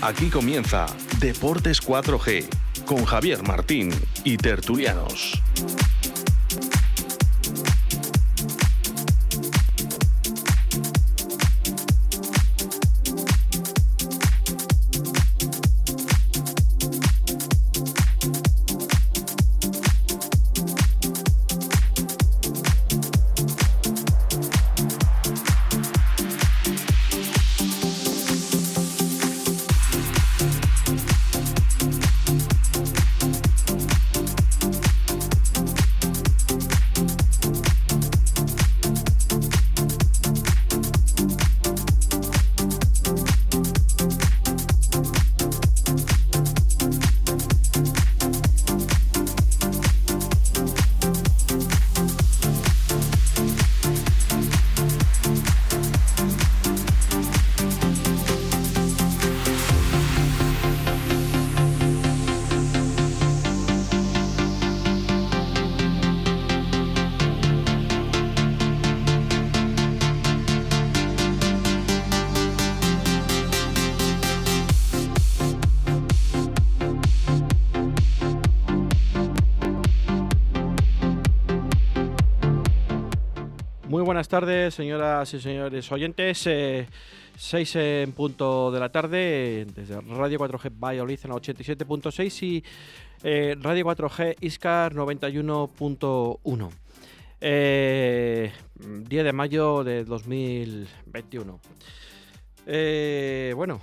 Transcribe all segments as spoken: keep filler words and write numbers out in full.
Aquí comienza Deportes cuatro G con Javier Martín y tertulianos. Buenas tardes, señoras y señores oyentes, eh, seis en punto de la tarde, desde Radio cuatro G Valladolid en ochenta y siete punto seis y eh, Radio cuatro G Iscar noventa y uno punto uno. Eh, diez de mayo de dos mil veintiuno. Eh, bueno,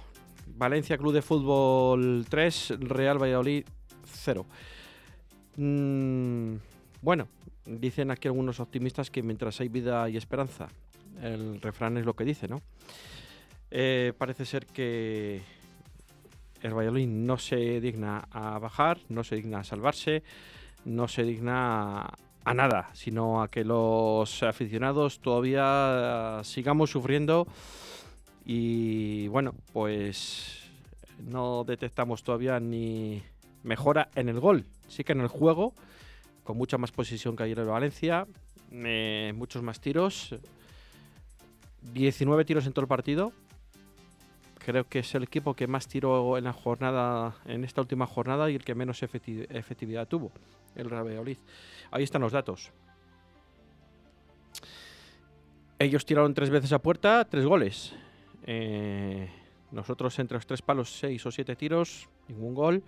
Valencia Club de Fútbol tres, Real Valladolid cero. Mm, bueno. Dicen aquí algunos optimistas que mientras hay vida hay esperanza. El refrán es lo que dice, ¿no? Eh, parece ser que el Valladolid no se digna a bajar, no se digna a salvarse, no se digna a, a nada, sino a que los aficionados todavía sigamos sufriendo y, bueno, pues no detectamos todavía ni mejora en el gol. Sí que en el juego, con mucha más posesión que ayer en Valencia, eh, muchos más tiros, diecinueve tiros en todo el partido. Creo que es el equipo que más tiró en la jornada, en esta última jornada, y el que menos efecti- efectividad tuvo, el Real Valladolid. Ahí están los datos. Ellos tiraron tres veces a puerta, tres goles. Eh, nosotros entre los tres palos, seis o siete tiros, ningún gol.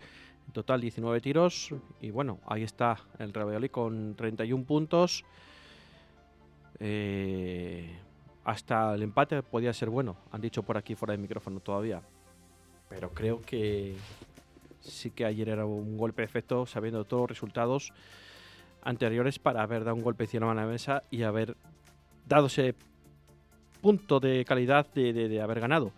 En total diecinueve tiros y, bueno, ahí está el Real Valladolid con treinta y uno puntos. Eh, hasta el empate podía ser bueno, han dicho por aquí fuera de micrófono todavía. Pero creo que sí que ayer era un golpe de efecto, sabiendo todos los resultados anteriores, para haber dado un golpe encima de la mesa y haber dado ese punto de calidad de, de, de haber ganado.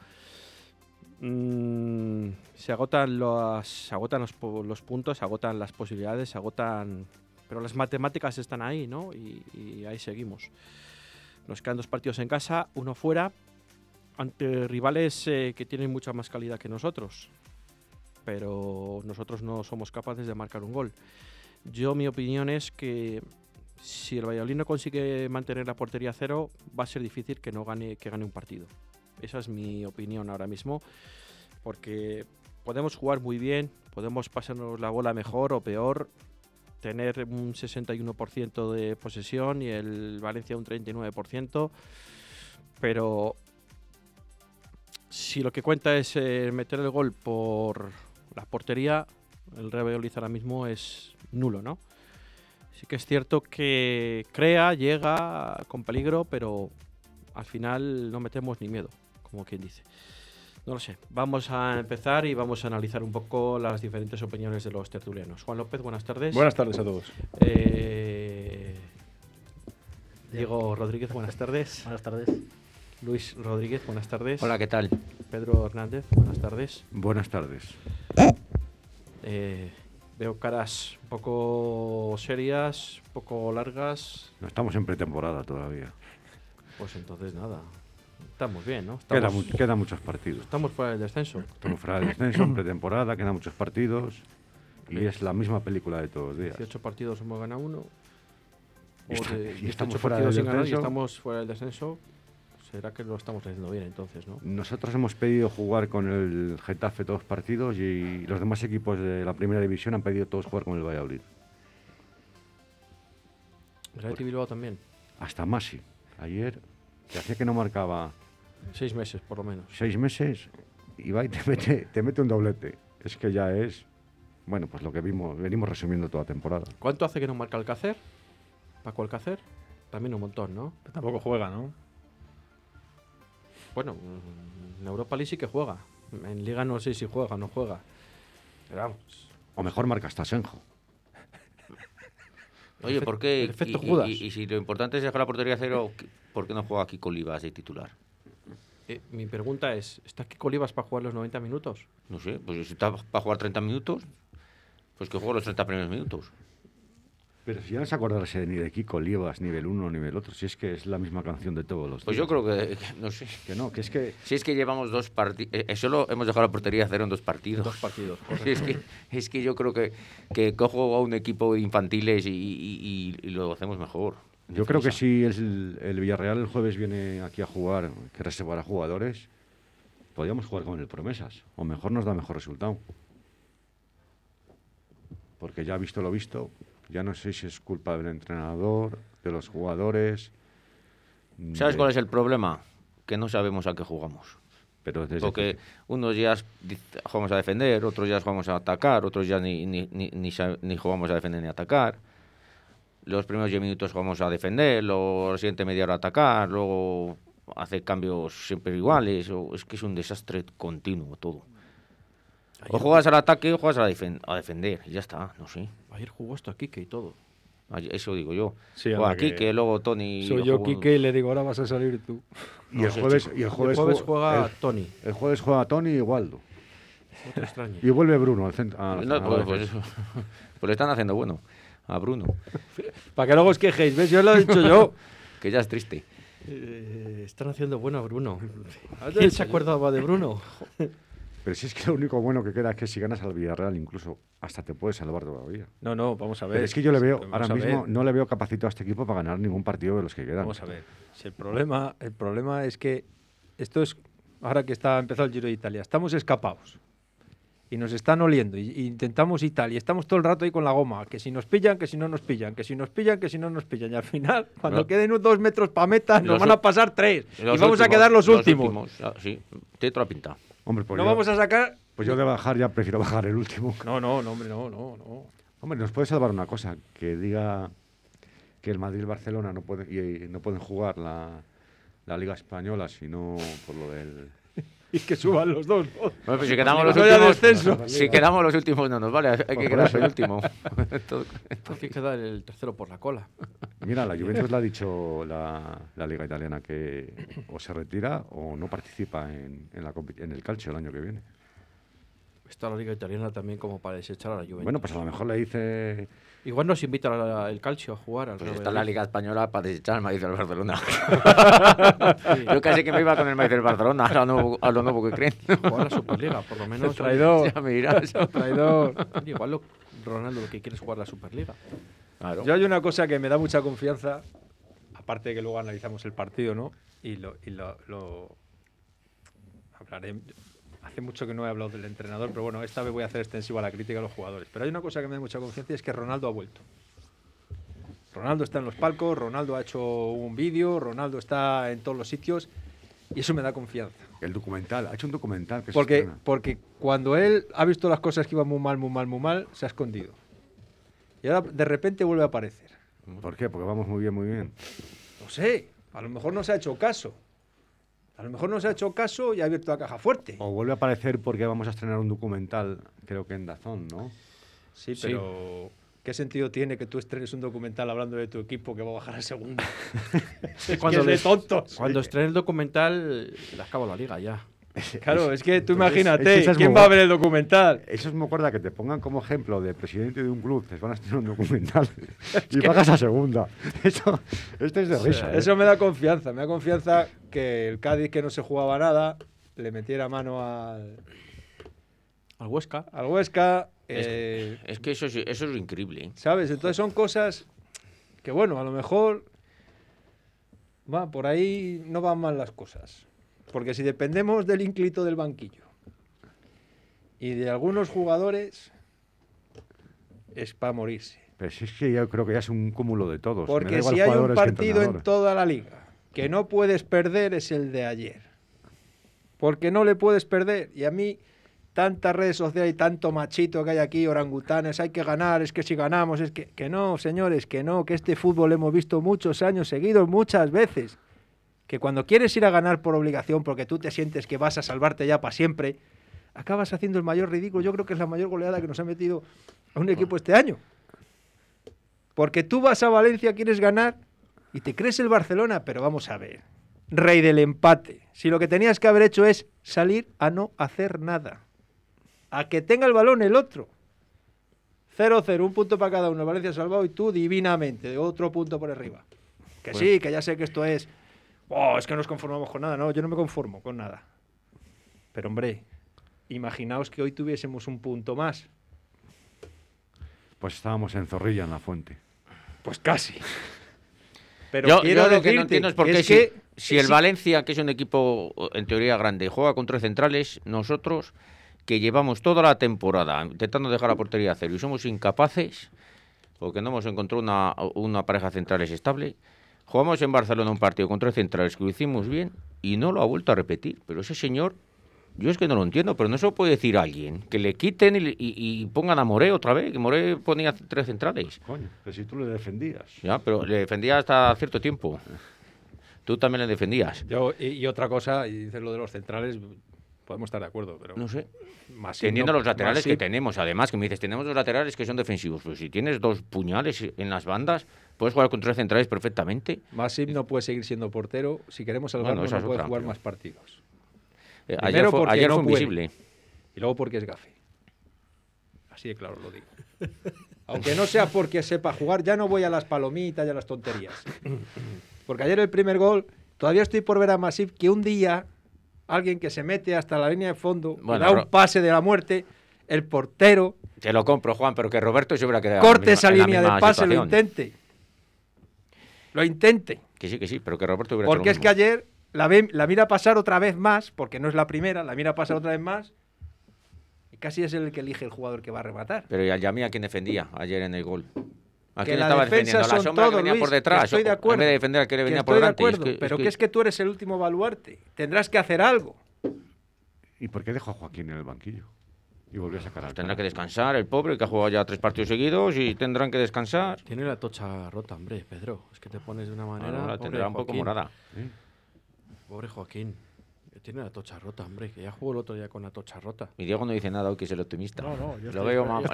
Mm, se agotan, los, se agotan los, los puntos, se agotan las posibilidades, se agotan... Pero las matemáticas están ahí, ¿no? Y, y ahí seguimos. Nos quedan dos partidos en casa, uno fuera, ante rivales eh, que tienen mucha más calidad que nosotros. Pero nosotros no somos capaces de marcar un gol. Yo, mi opinión es que si el Valladolid no consigue mantener la portería a cero, va a ser difícil que no gane, que gane un partido. Esa es mi opinión ahora mismo, porque podemos jugar muy bien, podemos pasarnos la bola mejor o peor, tener un sesenta y uno por ciento de posesión y el Valencia un treinta y nueve por ciento, pero si lo que cuenta es eh, meter el gol por la portería, el Real Valladolid ahora mismo es nulo, ¿no? Sí que es cierto que crea, llega con peligro, pero al final no metemos ni miedo, como quien dice. No lo sé. Vamos a empezar y vamos a analizar un poco las diferentes opiniones de los tertulianos. Juan López, buenas tardes. Buenas tardes a todos. Eh, Diego Rodríguez, buenas tardes. Buenas tardes. Luis Rodríguez, buenas tardes. Hola, ¿qué tal? Pedro Hernández, buenas tardes. Buenas tardes. Eh, veo caras un poco serias, un poco largas. No estamos en pretemporada todavía. Pues entonces nada. Estamos bien, ¿no? Estamos, queda mu- quedan muchos partidos. Estamos fuera del descenso. Estamos fuera del descenso, en pretemporada, quedan muchos partidos. Y es la misma película de todos los días. dieciocho partidos hemos ganado uno. Y, está, de, y estamos fuera del descenso. Y estamos fuera del descenso. Será que lo estamos haciendo bien entonces, ¿no? Nosotros hemos pedido jugar con el Getafe todos los partidos y los demás equipos de la primera división han pedido todos jugar con el Valladolid. Real y Bilbao también. Hasta Masip. Ayer, que hacía que no marcaba... Seis meses, por lo menos. Seis meses y va y te mete, te mete un doblete. Es que ya es... Bueno, pues lo que vimos, venimos resumiendo toda la temporada. ¿Cuánto hace que no marca Alcácer? Paco Alcácer. También un montón, ¿no? Pero tampoco juega, ¿no? Bueno, en Europa League sí que juega. En Liga no sé si juega o no juega. Pero vamos. O mejor marca hasta Senjo. Oye, ¿por qué? Y, y, y, y si lo importante es dejar la portería a cero, ¿por qué no juega Kiko Olivas de titular? Eh, mi pregunta es, ¿está Kiko Olivas para jugar los noventa minutos? No sé, pues si está para jugar treinta minutos, pues que juegue los treinta primeros minutos. Pero si ya no se acordarse ni de Kiko Olivas, ni del uno, ni del otro, si es que es la misma canción de todos los días. Pues yo creo que, que no sé. Que no, que es que... Si es que llevamos dos partidos, eh, solo hemos dejado la portería a cero en dos partidos. Dos partidos, correcto. Es que, es que yo creo que, que cojo a un equipo de infantiles y, y, y, y lo hacemos mejor. Yo defensa. Creo que si el, el Villarreal el jueves viene aquí a jugar, que reservará jugadores, podríamos jugar con el Promesas, o mejor nos da mejor resultado. Porque ya visto lo visto... Ya no sé si es culpa del entrenador, de los jugadores... ¿Sabes de... cuál es el problema? Que no sabemos a qué jugamos. Pero desde Porque que... unos días jugamos a defender, otros días jugamos a atacar, otros días ni, ni, ni, ni, ni jugamos a defender ni a atacar. Los primeros diez minutos jugamos a defender, luego la siguiente media hora a atacar, luego hacer cambios siempre iguales. O... Es que es un desastre continuo todo. Ayer. O juegas al ataque o juegas a, defen- a defender, y ya está, no sé. Ayer jugó esto a Quique y todo. Ayer, eso digo yo. Sí, o a Quique, que... luego Tony... Soy yo Quique y le digo, ahora vas a salir tú. Y, no, el, jueves, y el jueves el jueves juega el, Tony. El jueves juega Tony y Waldo. Otro extraño. Y vuelve Bruno al centro. Ah, no, pues, pues, pues le están haciendo bueno a Bruno. Para que luego os quejéis, ¿ves? Yo lo he dicho yo. Que ya es triste. Eh, están haciendo bueno a Bruno. ¿Quién se acordaba de Bruno? Pero si es que lo único bueno que queda es que si ganas al Villarreal incluso hasta te puedes salvar todavía. No, no, vamos a ver. Pero es que yo le veo, vamos ahora mismo, no le veo capacitado a este equipo para ganar ningún partido de los que quedan. Vamos a ver. Si el problema, el problema es que esto es, ahora que está empezado el Giro de Italia, estamos escapados y nos están oliendo y, y intentamos y tal, y estamos todo el rato ahí con la goma, que si nos pillan, que si no nos pillan, que si nos pillan, que si no nos pillan, y al final, cuando no. queden dos metros para meta, nos los van a pasar tres, y vamos últimos, a quedar los, los últimos. últimos. Ah, sí, te trae pinta. Hombre, pues no yo, vamos a sacar... Pues yo de bajar ya prefiero bajar el último. No, no, no, hombre, no, no, no. Hombre, nos puede salvar una cosa, que diga que el Madrid y el Barcelona no pueden, y, y no pueden jugar la, la Liga Española, sino por lo del... Y que suban los dos. ¿No? Bueno, pues si quedamos los últimos, si quedamos los últimos no nos vale, hay que quedarse el último. Entonces hay que dar el tercero por la cola. Mira, la Juventus le ha dicho la, la Liga Italiana que o se retira o no participa en, en, la, en el calcio el año que viene. Está la Liga Italiana también como para desechar a la Juventus. Bueno, pues a lo mejor le dice... Igual nos invita a la, el calcio a jugar. Al pues está la Liga Española para desechar al Madrid del Barcelona. Sí. Yo casi que me iba con el Madrid del Barcelona, a lo nuevo, a lo nuevo que creen. Jugar a la Superliga, por lo menos. El traidor. Ya me irás, el traidor. Igual lo, Ronaldo lo que quiere es jugar la Superliga. Claro. Yo hay una cosa que me da mucha confianza, aparte de que luego analizamos el partido, ¿no? Y lo, y lo, lo... hablaré... Hace mucho que no he hablado del entrenador, pero bueno, esta vez voy a hacer extensiva la crítica a los jugadores. Pero hay una cosa que me da mucha conciencia, es que Ronaldo ha vuelto. Ronaldo está en los palcos, Ronaldo ha hecho un vídeo, Ronaldo está en todos los sitios y eso me da confianza. El documental, ha hecho un documental. Que porque, porque cuando él ha visto las cosas que iban muy mal, muy mal, muy mal, se ha escondido. Y ahora de repente vuelve a aparecer. ¿Por qué? Porque vamos muy bien, muy bien. No sé, a lo mejor no se ha hecho caso. A lo mejor no se ha hecho caso y ha abierto la caja fuerte. O vuelve a aparecer porque vamos a estrenar un documental, creo que en D A Z N, ¿no? Sí, pero... Sí. ¿Qué sentido tiene que tú estrenes un documental hablando de tu equipo que va a bajar a segunda? Es cuando que es de tontos. Cuando estrene el documental, le acabo la liga ya. Claro, es que tú entonces, imagínate, es ¿quién va a ver el documental? Eso me acuerda que te pongan como ejemplo de presidente de un club, te van a hacer un documental y bajas a segunda. Eso, esto es de risa. O sea, eso me da confianza, me da confianza que el Cádiz, que no se jugaba nada, le metiera mano al... Al Huesca. Al Huesca. Es, eh, es que eso es, eso es increíble. ¿Sabes? Entonces son cosas que, bueno, a lo mejor... Va, por ahí no van mal las cosas. Porque si dependemos del ínclito del banquillo y de algunos jugadores, es para morirse. Pero si es que yo creo que ya es un cúmulo de todos. Porque si hay un partido en toda la liga que no puedes perder, es el de ayer. Porque no le puedes perder. Y a mí, tantas redes sociales y tanto machito que hay aquí, orangutanes, hay que ganar, es que si ganamos, es que... Que no, señores, que no, que este fútbol lo hemos visto muchos años seguidos, muchas veces. Que cuando quieres ir a ganar por obligación, porque tú te sientes que vas a salvarte ya para siempre, acabas haciendo el mayor ridículo. Yo creo que es la mayor goleada que nos ha metido a un equipo este año. Porque tú vas a Valencia, quieres ganar y te crees el Barcelona, pero vamos a ver, rey del empate. Si lo que tenías que haber hecho es salir a no hacer nada, a que tenga el balón el otro. cero cero, un punto para cada uno, Valencia salvado y tú divinamente, otro punto por arriba. Que bueno, sí, que ya sé que esto es... Oh, es que no nos conformamos con nada, no, yo no me conformo con nada. Pero hombre, imaginaos que hoy tuviésemos un punto más. Pues estábamos en Zorrilla, en la Fuente. Pues casi. Pero yo, quiero yo lo decirte, que no entiendo es por qué es si, que, si el sí. Valencia, que es un equipo en teoría grande, juega con tres centrales, nosotros... que llevamos toda la temporada intentando dejar la portería a cero y somos incapaces porque no hemos encontrado una, una pareja centrales estable. Jugamos en Barcelona un partido con tres centrales que lo hicimos bien y no lo ha vuelto a repetir. Pero ese señor, yo es que no lo entiendo, pero no se lo puede decir a alguien. Que le quiten y, y, y pongan a Moré otra vez, que Moré ponía tres centrales. Coño, pero si tú le defendías. Ya, pero le defendía hasta cierto tiempo. Tú también le defendías. Yo, y, y otra cosa, y dices lo de los centrales... Podemos estar de acuerdo, pero... No sé. Masip, teniendo no, los laterales Masip. Que tenemos, además, que me dices, tenemos dos laterales que son defensivos. Pues si tienes dos puñales en las bandas, puedes jugar con tres centrales perfectamente. Masip no puede seguir siendo portero. Si queremos salvarnos, bueno, no puede otra, jugar pero... más partidos. Eh, ayer fue, ayer no fue invisible. Y luego porque es gafe. Así de claro lo digo. Aunque no sea porque sepa jugar, ya no voy a las palomitas y a las tonterías. Porque ayer el primer gol, todavía estoy por ver a Masip que un día... Alguien que se mete hasta la línea de fondo, bueno, da un pase de la muerte, el portero... Te lo compro, Juan, pero que Roberto se hubiera quedado... Corte esa línea de pase, lo intente. Lo intente. Que sí, que sí, pero que Roberto hubiera porque es que ayer la, ve, la mira pasar otra vez más, porque no es la primera, la mira pasar otra vez más, y casi es el que elige el jugador que va a rematar. Pero y al Yamí, ¿a quién defendía ayer en el gol? ¿A quién estaba defendiendo? La sombra todo, que venía Luis, por detrás. Estoy de acuerdo. En vez de defender al que le venía por delante. De es que, pero es que... que es que tú eres el último baluarte. Tendrás que hacer algo. ¿Y por qué dejó a Joaquín en el banquillo? Y volvió a sacar pues al tendrá que descansar el pobre, que ha jugado ya tres partidos seguidos y tendrán que descansar. Tiene la tocha rota, hombre, Pedro. Es que te pones de una manera... Ahora la tendrá un poco morada. ¿Eh? Pobre Joaquín. Tiene la tocha rota, hombre, que ya jugó el otro día con la tocha rota. Mi Diego no dice nada, hoy que es el optimista. No, no, yo lo veo más.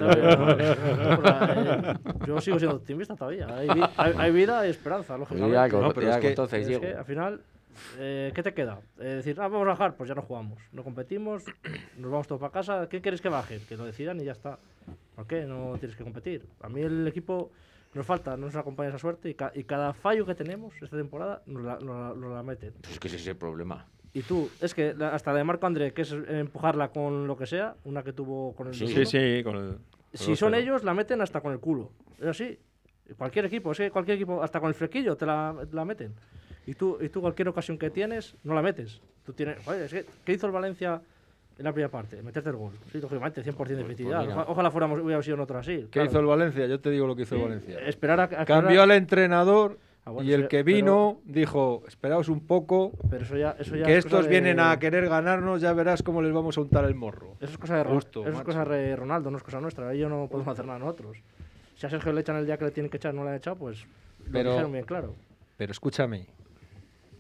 Yo sigo siendo optimista todavía. Hay, vi, hay, hay vida y esperanza, lógicamente. Algo, no, pero es que, entonces, es Diego. Que al final, eh, ¿qué te queda? Eh, decir, ah, vamos a bajar, pues ya no jugamos, no competimos, nos vamos todos para casa. ¿Qué quieres que baje? Que lo decidan y ya está. ¿Por qué? No tienes que competir. A mí el equipo nos falta, no nos acompaña esa suerte y, ca y cada fallo que tenemos esta temporada nos la, nos la, nos la meten. Pues es que ese es el problema. Y tú, es que hasta la de Marco André, que es empujarla con lo que sea, una que tuvo con el... Sí, sí, sí, con el... Si son ellos, la meten hasta con el culo. Es así. Cualquier equipo, es que cualquier equipo, hasta con el flequillo te la, la meten. Y tú, y tú cualquier ocasión que tienes, no la metes. Tú tienes... Joder, es que, ¿qué hizo el Valencia en la primera parte? Meterte el gol. Sí, lógicamente, cien por ciento de efectividad. Pues ojalá fuéramos, hubiera sido en otro así. ¿Qué claro. hizo el Valencia? Yo te digo lo que hizo sí, el Valencia. Esperar a, a Cambió a... al entrenador... Ah, bueno, y el que vino pero, dijo, esperaos un poco, pero eso ya, eso ya que es estos de... vienen a querer ganarnos, ya verás cómo les vamos a untar el morro. Eso es cosa de, Justo, eso es cosa de Ronaldo, no es cosa nuestra, ellos no podemos hacer nada nosotros. Si a Sergio le echan el día que le tienen que echar, no le han echado, pues pero, lo dijeron bien claro. Pero escúchame,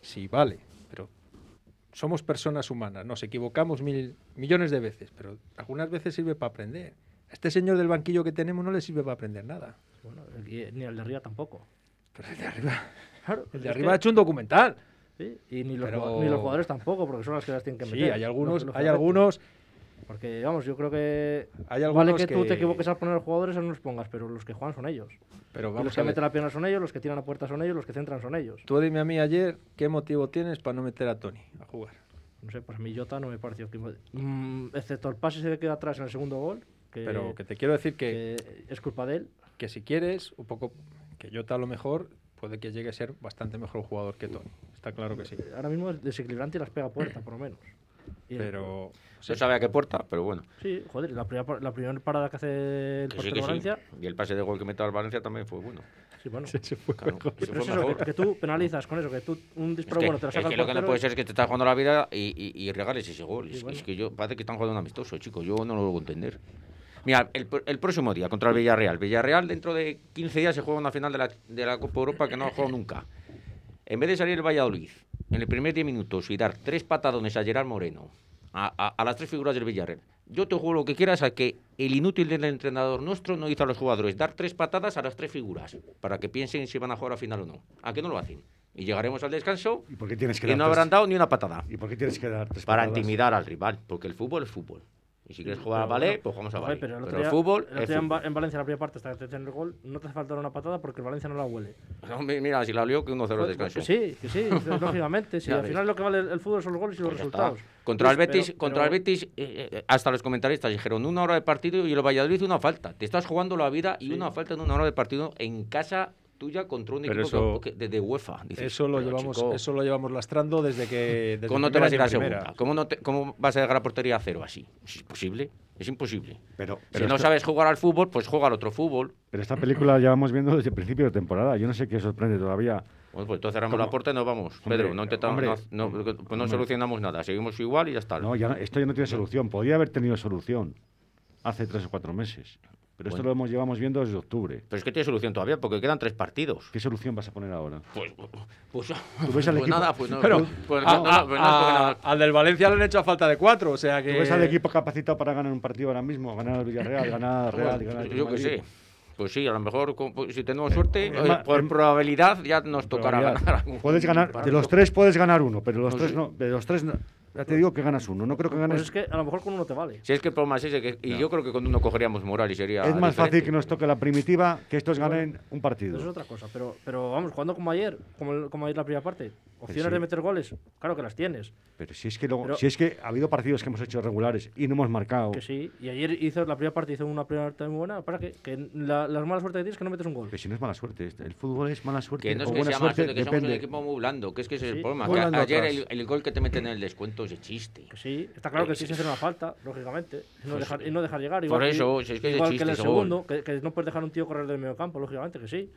sí, vale, pero somos personas humanas, nos equivocamos mil, millones de veces, pero algunas veces sirve para aprender. A este señor del banquillo que tenemos no le sirve para aprender nada. Bueno, el, ni al de arriba tampoco. Pero el de arriba, claro, el de arriba que... ha hecho un documental. Sí, y ni los, pero... ni los jugadores tampoco, porque son las que las tienen que meter. Sí, hay algunos, los, los hay algunos... Porque, vamos, yo creo que... Hay algunos vale que, que tú te equivoques al poner jugadores, no los pongas, pero los que juegan son ellos. Pero vamos los que meten la pierna son ellos, los que tiran la puerta son ellos, los que centran son ellos. Tú dime a mí ayer, ¿qué motivo tienes para no meter a Tony a jugar? No sé, pues a mí Jota no me pareció que... Mm, excepto el pase se le queda atrás en el segundo gol. Que, pero que te quiero decir que... que... Es culpa de él. Que si quieres, un poco... Que Jota a lo mejor puede que llegue a ser bastante mejor jugador que Tony. Está claro que sí. Ahora mismo es desequilibrante y las pega a puerta, por lo menos. Pero se sí. sabe a qué puerta, pero bueno. Sí, joder, la primera, la primera parada que hace el portero de sí, Valencia. Sí. Y el pase de gol que metió al Valencia también fue bueno. Sí, bueno. Se, se fue claro, se fue es mejor. Eso, que, que tú penalizas con eso, que tú un disparo es que, bueno te lo sacas. Es que lo que no puede ser es que te estás jugando la vida y, y, y regales ese gol. Sí, es, bueno. es que yo parece que están jugando un amistoso, chicos. Yo no lo voy a entender. Mira, el, el próximo día contra el Villarreal. Villarreal dentro de quince días se juega una final de la, de la Copa Europa que no ha jugado nunca. En vez de salir el Valladolid en el primer diez minutos y dar tres patadones a Gerard Moreno, a, a, a las tres figuras del Villarreal, yo te juego lo que quieras a que el inútil del entrenador nuestro no hizo a los jugadores dar tres patadas a las tres figuras para que piensen si van a jugar a final o no. ¿A qué no lo hacen? Y llegaremos al descanso y, por qué tienes que y no habrán dado ni una patada. ¿Y por qué tienes que dar tres patadas? Para intimidar al rival, porque el fútbol es fútbol. Y si quieres jugar a ballet, pues jugamos a ballet. Pero, pero el fútbol. El otro día en, en Valencia, la primera parte, hasta que te den el gol, no te hace falta una patada porque el Valencia no la huele. No, mira, si la lió, que uno cero el descanso. Que sí, que sí, lógicamente. Si al final lo que vale el fútbol son los goles y los pues resultados. Contra el Betis, pero, contra pero... el Betis eh, eh, hasta los comentaristas dijeron una hora de partido y el Valladolid una falta. Te estás jugando la vida y sí. una falta en una hora de partido en casa tuya contra un pero equipo eso, de, de UEFA. Dices, eso, lo llevamos, eso lo llevamos lastrando desde que... Desde ¿Cómo no te vas a ir a primera? segunda? ¿Cómo, no te, ¿Cómo vas a llegar a portería a cero así? ¿Es imposible? Es imposible. Pero, pero si no esto... sabes jugar al fútbol, pues juega al otro fútbol. Pero esta película la llevamos viendo desde el principio de temporada. Yo no sé qué sorprende todavía. Bueno, pues entonces cerramos ¿Cómo? la puerta y nos vamos, hombre, Pedro. No intentamos, hombre, no, no, pues no solucionamos nada. Seguimos igual y ya está. No, ya no, esto ya no tiene solución. Podría haber tenido solución hace tres o cuatro meses. Pero bueno. esto lo hemos, llevamos viendo desde octubre. Pero es que tiene solución todavía, porque quedan tres partidos. ¿Qué solución vas a poner ahora? Pues, pues, ¿Tú ves al pues nada, pues no. Pero, pues a, no, a, no, pues a, no. Al del Valencia le han hecho a falta de cuatro, o sea que... ¿Tú ves al equipo capacitado para ganar un partido ahora mismo? Ganar al Villarreal, ganar al Real, bueno, ganar al Yo que sé. Pues sí, a lo mejor si tenemos suerte, eh, por eh, probabilidad ya nos tocará ganar. Puedes ganar, de los tres puedes ganar uno, pero los no tres sé. no, de los tres no. Ya te digo que ganas uno, no creo que ganes... Pues es que a lo mejor con uno te vale. Si es que el problema es ese, que, y no. yo creo que con uno cogeríamos moral y sería... Es más diferente. fácil que nos toque la primitiva que estos ganen bueno, un partido. Eso es otra cosa, pero, pero vamos, jugando como ayer, como, como ayer la primera parte, opciones sí. de meter goles, claro que las tienes. Pero si es que luego, pero, si es que ha habido partidos que hemos hecho regulares y no hemos marcado... Que sí, y ayer hizo la primera parte, hizo una primera parte muy buena, para que, que la, la mala suerte que tienes es que no metes un gol. Que si no es mala suerte, el fútbol es mala suerte. Que no es que sea mala suerte, que somos un equipo muy blando, que es que ese sí. es el problema. Que ayer el, el gol que te meten en el descuento de chiste. Que sí, está claro que sí se hace una falta, lógicamente, y no, pues, dejar, y no dejar llegar. Igual por eso, que, si es que es igual de chiste, que el segundo, que, que no puedes dejar un tío correr del medio campo, lógicamente que sí.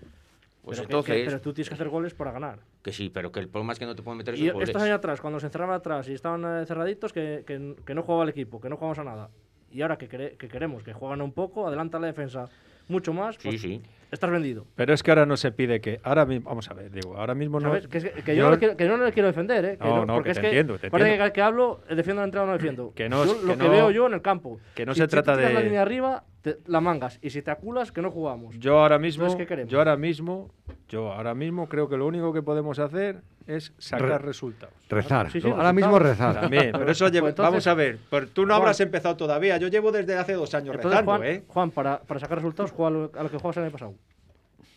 Pues pero, entonces, que, que, pero tú tienes que hacer goles para ganar. Que sí, pero que el problema es que no te pueden meter esos y goles. Estos años atrás, cuando se encerraban atrás y estaban cerraditos, que, que, que no jugaba el equipo, que no jugamos a nada. Y ahora que, quere, que queremos que juegan un poco, adelanta la defensa mucho más, pues sí, sí. estás vendido. Pero es que ahora no se pide que... Ahora mismo, vamos a ver, digo, ahora mismo no... Que, es que, que yo, yo no quiero, que no les quiero defender, ¿eh? Que no, no, no que te es entiendo, que, te entiendo. Parece que, que hablo, defiendo la entrada o no defiendo. Que no, yo, que lo no, que veo yo en el campo. Que no si, se si trata de... Si la línea arriba, te, la mangas. Y si te aculas, que no jugamos. Yo ahora mismo... Entonces, yo ahora mismo... Yo ahora mismo creo que lo único que podemos hacer es sacar Re- resultados. Rezar. Sí, sí, ahora resultados. mismo rezar. También. Pero eso llevo, pues entonces, vamos a ver. Pero tú no Juan, habrás empezado todavía. Yo llevo desde hace dos años entonces, rezando, Juan, ¿eh? Juan, para, para sacar resultados, juega a lo, a lo que jugabas el año pasado.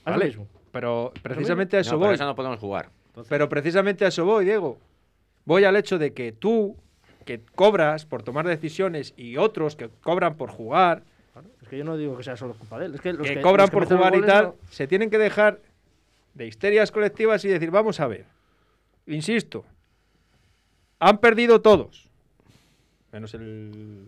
Haz vale. lo mismo. Pero precisamente a eso no, voy. Pero eso no podemos jugar. Entonces, pero precisamente a eso voy, Diego. Voy al hecho de que tú, que cobras por tomar decisiones y otros que cobran por jugar. Claro, es que yo no digo que sea solo culpa de él. Es que los que, que cobran los que por jugar y tal, no... se tienen que dejar de histerias colectivas y decir, vamos a ver, insisto, han perdido todos, menos el...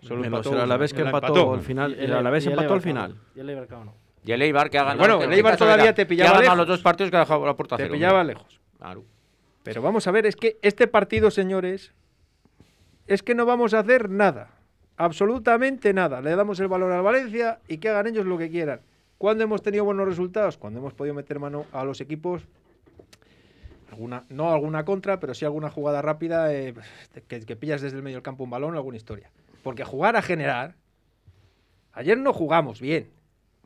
Solo menos el Alavés que empató al final. El Alavés empató al final. Y el Eibar, no. Y el Eibar que ha ganado. Bueno, el Eibar todavía te pillaba lejos. Los dos partidos que ha dejado la puerta cero. Te pillaba lejos. Claro. Pero vamos a ver, es que este partido, señores, es que no vamos a hacer nada. Absolutamente nada. Le damos el valor al Valencia y que hagan ellos lo que quieran. ¿Cuándo hemos tenido buenos resultados? Cuando hemos podido meter mano a los equipos, alguna, no alguna contra, pero sí alguna jugada rápida eh, que, que pillas desde el medio del campo un balón o alguna historia. Porque jugar a generar, ayer no jugamos bien,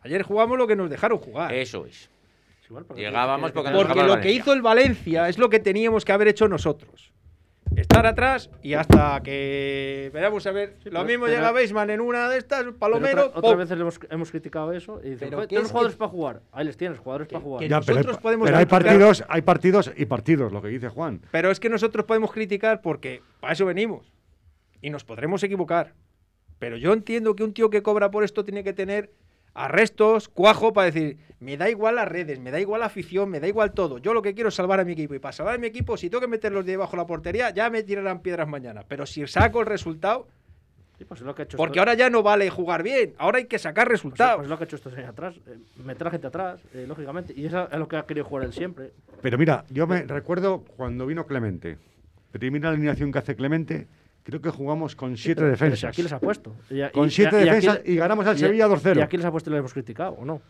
ayer jugamos lo que nos dejaron jugar. Eso es. Llegábamos porque nos Porque lo que hizo el Valencia es lo que teníamos que haber hecho nosotros. Estar atrás y hasta que veremos a ver. Sí, lo mismo pero... llega Bisman en una de estas, Palomero. Otra, otras veces hemos, hemos criticado eso y dicen, tienes jugadores que... para jugar. Ahí les tienes, jugadores para jugar. Ya, nosotros pero hay, podemos pero hay partidos, hay partidos y partidos, lo que dice Juan. Pero es que nosotros podemos criticar porque para eso venimos. Y nos podremos equivocar. Pero yo entiendo que un tío que cobra por esto tiene que tener arrestos, cuajo, para decir, me da igual las redes, me da igual la afición, me da igual todo. Yo lo que quiero es salvar a mi equipo. Y para salvar a mi equipo, si tengo que meterlos debajo de la portería, ya me tirarán piedras mañana. Pero si saco el resultado... Sí, pues lo que he hecho porque esto... ahora ya no vale jugar bien, ahora hay que sacar resultados. Pues, pues lo que ha he hecho estos años atrás, eh, meter a gente atrás, eh, lógicamente. Y eso es lo que ha querido jugar él siempre. Pero mira, yo me recuerdo cuando vino Clemente. Primera alineación que hace Clemente... Creo que jugamos con siete sí, pero, defensas. Pero aquí les ha puesto. Y, con y, siete y, defensas y, aquí, y ganamos al y, Sevilla dos cero. Y aquí les ha puesto y les hemos criticado, ¿o no?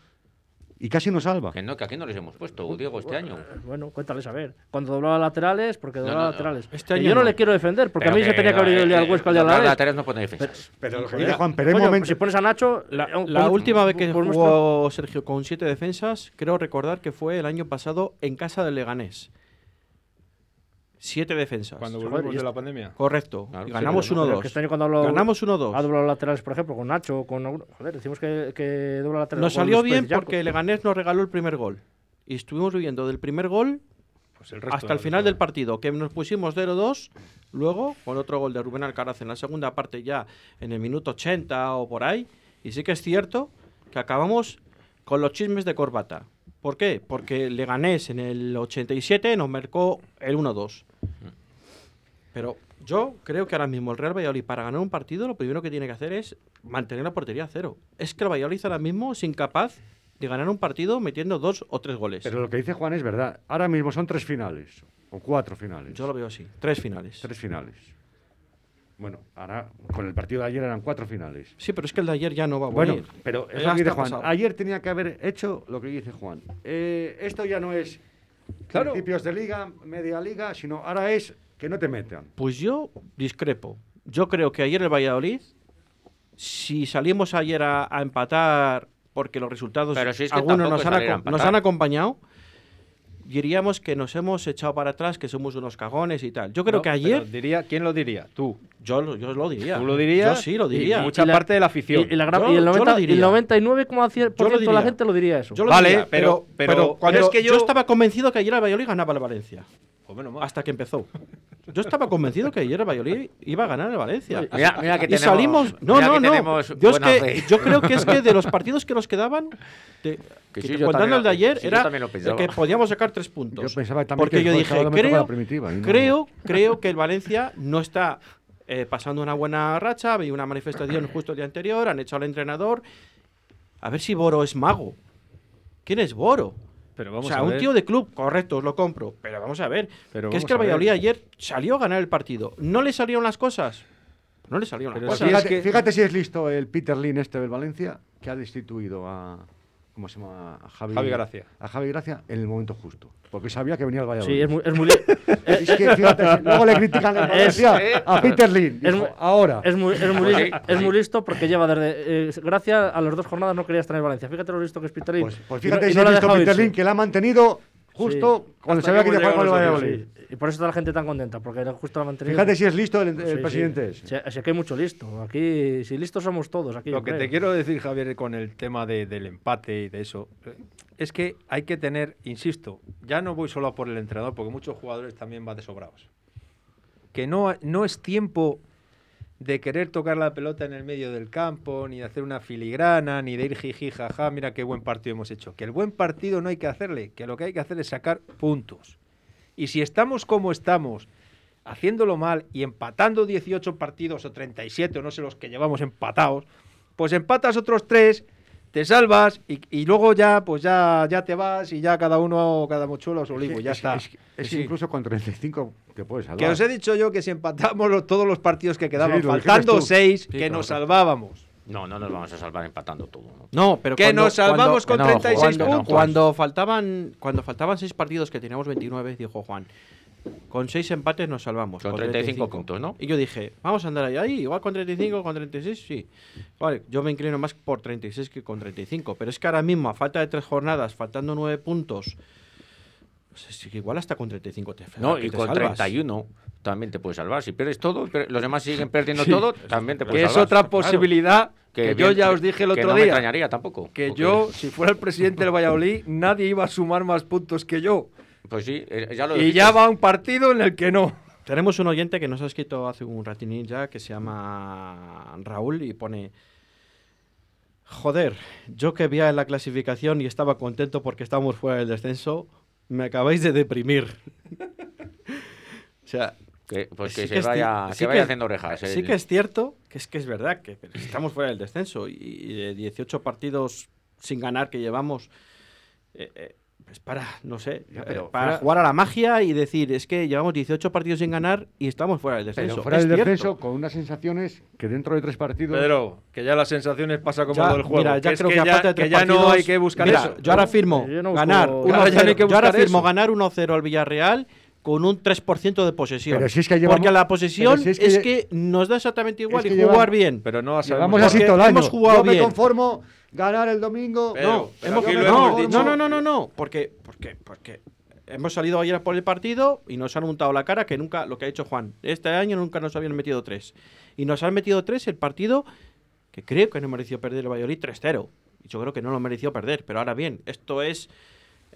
Y casi nos salva. Que no, que aquí no les hemos puesto, Diego, este bueno, año. Bueno, cuéntales a ver. Cuando doblaba laterales, porque doblaba no, no, laterales. Este y yo no, no le quiero defender, porque pero a mí se tenía que abrir el al Huesca al día a la vez. Laterales no pone defensas. Pero, pero mira, Juan, pero hay momentos. Si pones a Nacho. La, la última vez que jugó Sergio con siete defensas, creo recordar que fue el año pasado en casa del Leganés. Siete defensas. Cuando volvimos de la pandemia. Correcto. Claro, ganamos sí, uno dos. Este ganamos uno dos. Ha doblado laterales, por ejemplo, con Nacho. Con... Joder, decimos que, que dobla laterales. Nos salió bien porque Leganés nos regaló el primer gol. Y estuvimos viviendo del primer gol pues el resto hasta el de final del partido, que nos pusimos cero dos. Luego, con otro gol de Rubén Alcaraz en la segunda parte ya, en el minuto ochenta o por ahí. Y sí que es cierto que acabamos con los chismes de corbata. ¿Por qué? Porque Leganés en el ochenta y siete nos marcó el uno dos. Pero yo creo que ahora mismo el Real Valladolid, para ganar un partido, lo primero que tiene que hacer es mantener la portería a cero. Es que el Valladolid ahora mismo es incapaz de ganar un partido metiendo dos o tres goles. Pero lo que dice Juan es verdad. Ahora mismo son tres finales o cuatro finales. Yo lo veo así. Tres finales. Tres finales. Bueno, ahora con el partido de ayer eran cuatro finales. Sí, pero es que el de ayer ya no va a volver. Bueno, pero es lo que dice Juan. Pasado. Ayer tenía que haber hecho lo que dice Juan. Eh, esto ya no es claro. Principios de liga, media liga, sino ahora es que no te metan. Pues yo discrepo. Yo creo que ayer el Valladolid, si salimos ayer a, a empatar, porque los resultados si es que algunos nos han, ac- nos han acompañado, diríamos que nos hemos echado para atrás, que somos unos cagones y tal. Yo creo no, que ayer... diría ¿Quién lo diría? Tú. Yo, yo lo diría. ¿Tú lo dirías? Yo sí lo diría. Y mucha y la, parte de la afición. Y, y, la gran, yo, y el, el noventa y nueve coma cien por ciento de la gente lo diría eso. Yo lo vale, diría, pero, pero, pero, cuando pero es que yo... yo estaba convencido que ayer el Valladolid ganaba el Valencia. O menos mal. Hasta que empezó. Yo estaba convencido que ayer el Valladolid iba a ganar el Valencia. Mira, mira que tenemos, y salimos... No, mira no, que no. Yo, es que, yo creo que es que de los partidos que nos quedaban, te, que que sí, contando el de ayer, sí, era de que podíamos sacar tres puntos. Yo pensaba también porque que yo dije, creo, no. creo, creo que el Valencia no está eh, pasando una buena racha. Había una manifestación justo el día anterior, han echado al entrenador. A ver si Boro es mago. ¿Quién es Boro? Pero vamos o sea, a ver. Un tío de club, correcto, os lo compro. Pero vamos a ver. Pero que es que el Valladolid ayer salió a ganar el partido. ¿No le salieron las cosas? No le salieron pero las cosas. Fíjate, es que... fíjate si es listo el Peter Lim este del Valencia, que ha destituido a... ¿Cómo se llama? A Javi, Javi Gracia. A Javi Gracia en el momento justo. Porque sabía que venía el Valladolid. Sí, es muy... Es, muy es que, fíjate, luego le critican el Valencia es, a Peter Lim. Es dijo, muy, ahora. Es muy, es, muy, es muy listo porque lleva desde... Eh, Gracia a las dos jornadas no quería estar en Valencia. Fíjate lo listo que es Peter Lim. Pues, pues fíjate y, si no es listo Peter Lim, que la ha mantenido justo sí. cuando sabía que dejaba el Valladolid. Sí. Y por eso está la gente tan contenta, porque justo la ha mantenido. Fíjate si es listo el, el sí, presidente. Sí. Así que hay mucho listo. Aquí, si listos somos todos. Aquí, lo que te quiero decir, Javier, con el tema de, del empate y de eso, es que hay que tener, insisto, ya no voy solo a por el entrenador, porque muchos jugadores también van desobrados. Que no, no es tiempo de querer tocar la pelota en el medio del campo, ni de hacer una filigrana, ni de ir jiji, jaja, mira qué buen partido hemos hecho. Que el buen partido no hay que hacerle, que lo que hay que hacer es sacar puntos. Y si estamos como estamos, haciéndolo mal y empatando dieciocho partidos o treinta y siete, o no sé los que llevamos empatados, pues empatas otros tres, te salvas y, y luego ya pues ya, ya te vas y ya cada uno, cada mochuelo a su olivo, ya está. Es, es, es sí. incluso con treinta y cinco que puedes salvar. Que os he dicho yo que si empatamos los, todos los partidos que quedaban, sí, faltando seis, sí, que claro, nos salvábamos. No, no nos vamos a salvar empatando todo. No, pero que cuando, nos salvamos cuando, con treinta y seis no, puntos. Cuando faltaban, cuando faltaban seis partidos que teníamos veintinueve, dijo Juan, con seis empates nos salvamos. Con, con treinta y cinco, treinta y cinco puntos, ¿no? Y yo dije, vamos a andar ahí, ahí, igual con treinta y cinco, con treinta y seis, sí. Vale, yo me inclino más por treinta y seis que con treinta y cinco. Pero es que ahora mismo, a falta de tres jornadas, faltando nueve puntos, pues igual hasta con treinta y cinco te salvas. No, y con salvas. treinta y uno también te puedes salvar. Si pierdes todo, los demás siguen perdiendo sí. todo, también te puedes que salvar. Es otra posibilidad claro. que, que bien, yo ya os dije el otro que no día. No me extrañaría tampoco. Que porque... yo, si fuera el presidente del Valladolid, nadie iba a sumar más puntos que yo. Pues sí, ya lo y ya va un partido en el que no. Tenemos un oyente que nos ha escrito hace un ratinín ya, que se llama Raúl y pone... Joder, yo que veía en la clasificación y estaba contento porque estábamos fuera del descenso, me acabáis de deprimir. O sea... Que, pues que sí se que vaya, sí que vaya que, haciendo orejas. El... Sí que es cierto, que es que es verdad, que estamos fuera del descenso y, y de dieciocho partidos sin ganar que llevamos, eh, eh, pues para, no sé, ya, pero eh, para fuera... jugar a la magia y decir, es que llevamos dieciocho partidos sin ganar y estamos fuera del descenso. Pero fuera del descenso con unas sensaciones que dentro de tres partidos... Pedro, que ya las sensaciones pasa como del juego. Mira, ya que creo es que, que, ya, de tres que ya partidos, no hay que buscar mira, eso. Yo ahora firmo no ganar uno cero al Villarreal... con un tres por ciento de posesión. Pero si es que llevamos, porque la posesión si es, que, es que nos da exactamente igual es que y jugar llevamos, bien. Pero no vamos así todo el año. Yo me conformo ganar el domingo. Pero, no, pero hemos, no, no, no, no, no, no, porque porque porque hemos salido ayer por el partido y nos han untado la cara que nunca lo que ha hecho Juan. Este año nunca nos habían metido tres y nos han metido tres el partido que creo que no mereció perder el Valladolid tres cero. Yo creo que no lo mereció perder, pero ahora bien, esto es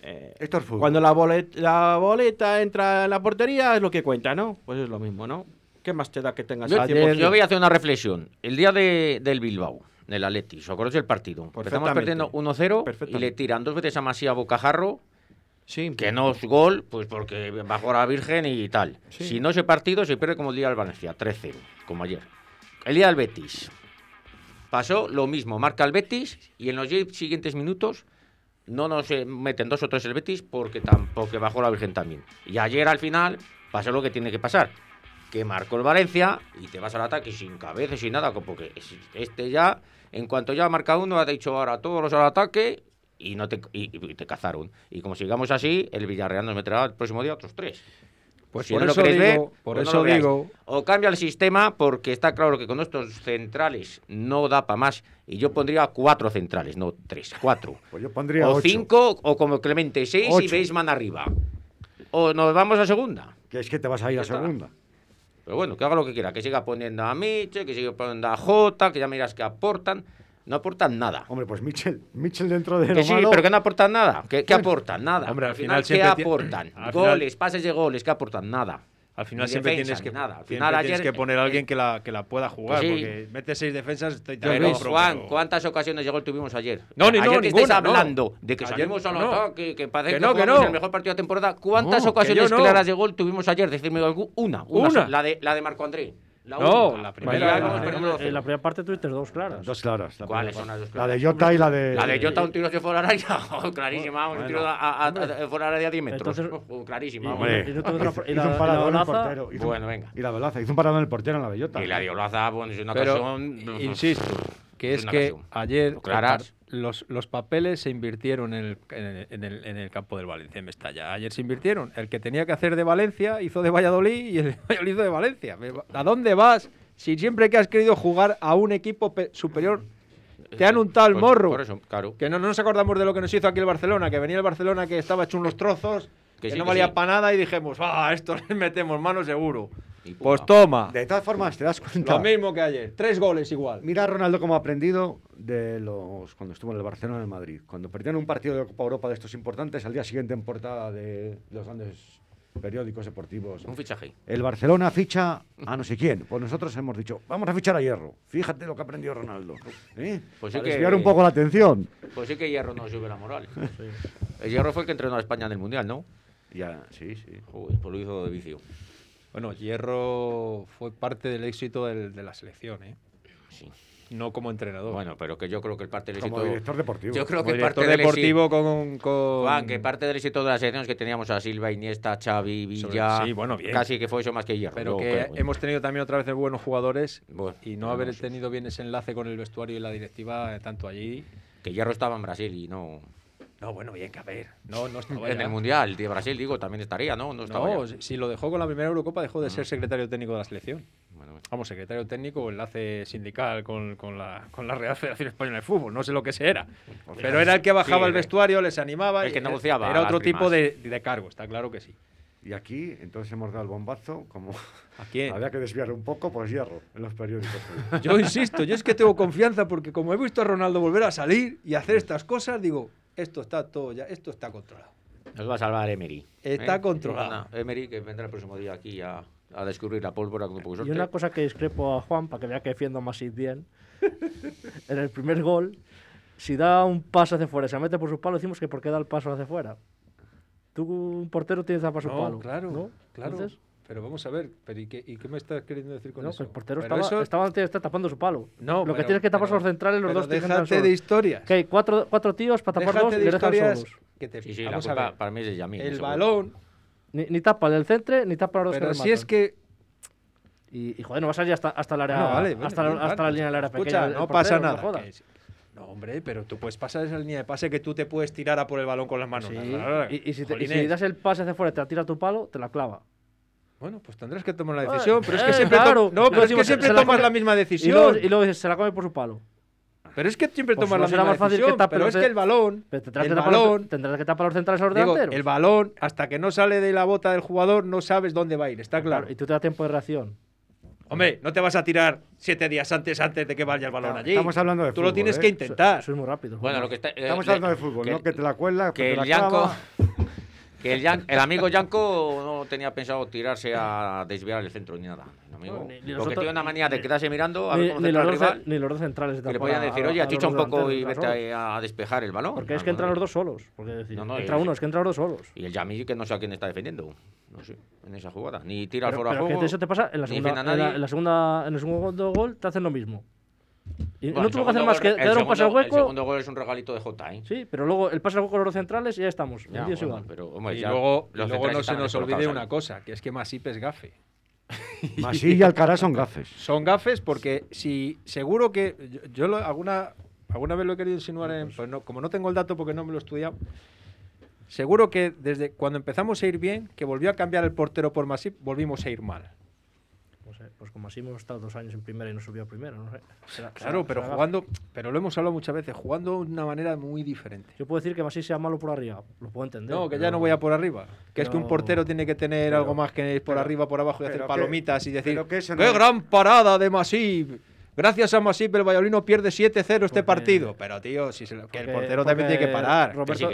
Eh, Esto es fútbol. Cuando la boleta, la boleta entra en la portería es lo que cuenta, ¿no? Pues es lo mismo, ¿no? ¿Qué más te da que tengas al cien por ciento? Yo voy a hacer una reflexión. El día de, del Bilbao, del Atleti, ¿os acordáis del partido? Estamos perdiendo uno cero y le tiran dos veces a Masí a bocajarro, sí, que no es gol, pues porque bajó la Virgen y tal. Sí. Si no ese partido se pierde como el día del Valencia, tres cero, como ayer. El día del Betis. Pasó lo mismo, marca el Betis y en los siguientes minutos... No nos meten dos o tres el Betis porque tampoco bajó la Virgen también. Y ayer al final pasó lo que tiene que pasar. Que marcó el Valencia y te vas al ataque sin cabeza, sin nada. Porque este ya, en cuanto ya ha marcado uno, ha dicho ahora todos los al ataque y no te, y, y te cazaron. Y como sigamos así, el Villarreal nos meterá el próximo día otros tres. Pues si por no eso lo queréis digo, ver, por pues eso no digo. O cambia el sistema porque está claro que con estos centrales no da para más. Y yo pondría cuatro centrales, no tres, cuatro. Pues yo pondría o ocho. Cinco, o como Clemente, seis ocho. Y Weissman arriba. O nos vamos a segunda. Que es que te vas a ir a segunda. Pero bueno, que haga lo que quiera. Que siga poniendo a Mitchell, que siga poniendo a Jota, que ya miras que aportan. No aportan nada. Hombre, pues Mitchell, Mitchell dentro de lo que sí, malo... pero que no aportan nada. ¿Qué, qué aportan? Nada. Hombre, al final, final ¿qué aportan? Al goles, final... pases de goles, ¿qué aportan? Nada. Al final siempre defensa, tienes que nada. Al final ayer, tienes que poner a alguien eh, que la que la pueda jugar, pues sí. Porque metes seis defensas, estoy pero Juan, ¿cuántas ocasiones de gol tuvimos ayer? No, ni ayer no, que ninguna, estáis hablando no. De que ayer salimos al ataque, no. Que parece que, que, no, que no. El mejor partido de la temporada. ¿Cuántas no, ocasiones no. claras de gol tuvimos ayer? Decirme una, una, una. La de la de Marco André. La no, única. La primera la, la, la, en la primera parte tuviste dos claras. Dos claras. La ¿Cuáles son las dos claras? La de Jota y la de... La de Jota, un tiro hacia fuera del área. Oh, clarísima, bueno, un tiro bueno. a, a, a fuera del área a diez metros. Entonces, oh, clarísima. Y, bueno. y, y, otra, hizo, y la, hizo un parado en el portero. Hizo, bueno, venga. Y la de Olaza. Hizo un parado en el portero en la de Jota. Y la de Olaza, bueno, es una ocasión... Insisto, que es, es que ocasión. Ayer los, los papeles se invirtieron en el, en, el, en, el, en el campo del Valencia, en Mestalla. Ayer se invirtieron. El que tenía que hacer de Valencia hizo de Valladolid y el de Valladolid hizo de Valencia. ¿A dónde vas si siempre que has querido jugar a un equipo superior te han untado el morro? Por eso, claro. Que no, no nos acordamos de lo que nos hizo aquí el Barcelona, que venía el Barcelona que estaba hecho unos trozos, que, que sí, no que valía sí. para nada y dijimos, ah, esto les metemos mano seguro. Pues toma. De todas formas, te das cuenta. Lo mismo que ayer. Tres goles igual. Mira a Ronaldo como ha aprendido de los cuando estuvo en el Barcelona en el Madrid. Cuando perdían un partido de Copa Europa de estos importantes, al día siguiente en portada de los grandes periódicos deportivos. Un fichaje. El Barcelona ficha a no sé quién. Pues nosotros hemos dicho, vamos a fichar a Hierro. Fíjate lo que ha aprendido Ronaldo. ¿Eh? Pues sí, para desviar que, un poco la atención. Pues sí que Hierro no sube la moral. Sí. El Hierro fue el que entrenó a España en el Mundial, ¿no? Ya, sí, sí. Joder, pues lo hizo de vicio. Bueno, Hierro fue parte del éxito del, de la selección, ¿eh? Sí. No como entrenador. Bueno, pero que yo creo que el parte del éxito... Como director deportivo. Yo creo como que director parte deportivo del... con... con... Juan, que parte del éxito de la selección es que teníamos a Silva, Iniesta, Xavi, Villa... Sobre... Sí, bueno, bien. Casi que fue eso más que Hierro. Pero no, que claro, hemos tenido también otra vez buenos jugadores bueno, y no haber tenido bien ese enlace con el vestuario y la directiva, eh, tanto allí... Que Hierro estaba en Brasil y no... No, bueno, bien, que a ver. No, no estaba en ya. El Mundial de Brasil, digo, también estaría, ¿no? No, estaba no si lo dejó con la primera Eurocopa, dejó de no. ser secretario técnico de la selección. Bueno, bueno. Vamos, secretario técnico, enlace sindical con, con, la, con la Real Federación Española de Fútbol, no sé lo que se era. Pues pero era el que bajaba sí, el vestuario, les animaba. El y que negociaba. Era otro tipo de, de cargo, está claro que sí. Y aquí, entonces hemos dado el bombazo, como ¿a quién? Había que desviarlo un poco, pues Hierro, en los periódicos. Yo insisto, yo es que tengo confianza, porque como he visto a Ronaldo volver a salir y hacer estas cosas, digo... Esto está todo ya, esto está controlado. Nos va a salvar Emery. Está ¿Eh? controlado. No, Emery, que vendrá el próximo día aquí a, a descubrir la pólvora. Con un poco de suerte. Y una cosa que discrepo a Juan, para que vea que defiendo a Masip bien, en el primer gol, si da un paso hacia afuera, se mete por su palo, decimos que por qué da el paso hacia afuera. Tú, un portero, tienes que dar paso no, palo. Claro, no, claro, claro. Pero vamos a ver, pero ¿y qué, y qué me estás queriendo decir con no, eso? No, el portero estaba, eso... estaba, está tapando su palo. No, Lo pero, que tienes que tapar son los centrales, los pero dos... Déjate tienen de historias. Que hay cuatro, cuatro tíos para tapar dos y le dejan solos. Que te... sí, sí, vamos la culpa para mí es de Yamil. El balón... Ni, ni tapa el centre, ni tapa los dos. Pero si es que... Y, y joder, no vas allí hasta, hasta el área... No, vale, vale, hasta vale, la, vale. Hasta la línea del área pequeña. Escucha, no portero, pasa nada. No, no, hombre, pero tú puedes pasar esa línea de pase que tú te puedes tirar a por el balón con las manos. Y si das el pase hacia afuera, te tiras tu palo, te la clava. Bueno, pues tendrás que tomar la decisión, pero es que siempre, claro. to- no, pero no, es que siempre tomas la, come... la misma decisión. Y luego, y luego dices, se la come por su palo. Pero es que siempre pues tomas la misma más decisión, tape, pero es que el balón... Tendrás, el que balón los, tendrás que tapar los centrales a los digo, delanteros. El balón, hasta que no sale de la bota del jugador, no sabes dónde va a ir, está claro. claro. Y tú te das tiempo de reacción. Hombre, no te vas a tirar siete días antes antes de que vaya el balón claro, allí. Estamos hablando de tú fútbol, tú lo tienes ¿eh? que intentar. Soy muy rápido. Bueno, lo que está, eh, estamos hablando de fútbol, ¿no? Que te la cuelga, que te la clava... Que el, Gian, el amigo Yanko no tenía pensado tirarse a desviar el centro ni nada. El amigo, no, ni, ni porque tiene una manía de quedarse mirando a ver cómo centra al rival. Ni los dos centrales. Que le podían decir, oye, achicha un poco y vete a despejar el balón. Porque es que entran los dos solos. Porque decir, no, no, entra es, uno, es que entran los dos solos. Y el Yamil, que no sé a quién está defendiendo. No sé, en esa jugada. Ni tira al fuera de juego. Eso te pasa en la segunda. En, la, en, la segunda, en el segundo gol te hacen lo mismo. Y bueno, no tuvo que hacer más que dar un pase al hueco. El segundo gol es un regalito de Jota, ¿eh? Sí, pero luego el pase al hueco de los centrales y ya estamos. Ya, bueno, pero, hombre, y ya luego, los y luego no se nos olvide una cosa, que es que Masip es gafe. Masip y Alcaraz son gafes. Son gafes porque si seguro que... Yo, yo lo, alguna, alguna vez lo he querido insinuar, en, pues no, como no tengo el dato porque no me lo he estudiado, seguro que desde cuando empezamos a ir bien, que volvió a cambiar el portero por Masip, volvimos a ir mal. Pues como así hemos estado dos años en primera y nos subió a primera, no sé. Será, claro, será, pero será jugando, gafe. Pero lo hemos hablado muchas veces, jugando de una manera muy diferente. Yo puedo decir que Masí sea malo por arriba, lo puedo entender. No, que ya no voy a por arriba. Que es que un portero tiene que tener pero, algo más que ir por pero, arriba, por abajo y hacer que, palomitas y decir que no ¡qué es... gran parada de Masí! Gracias a Masip, el Valladolid no pierde siete cero este porque, partido. Pero, tío, si se lo, porque, que el portero también tiene que parar. Roberto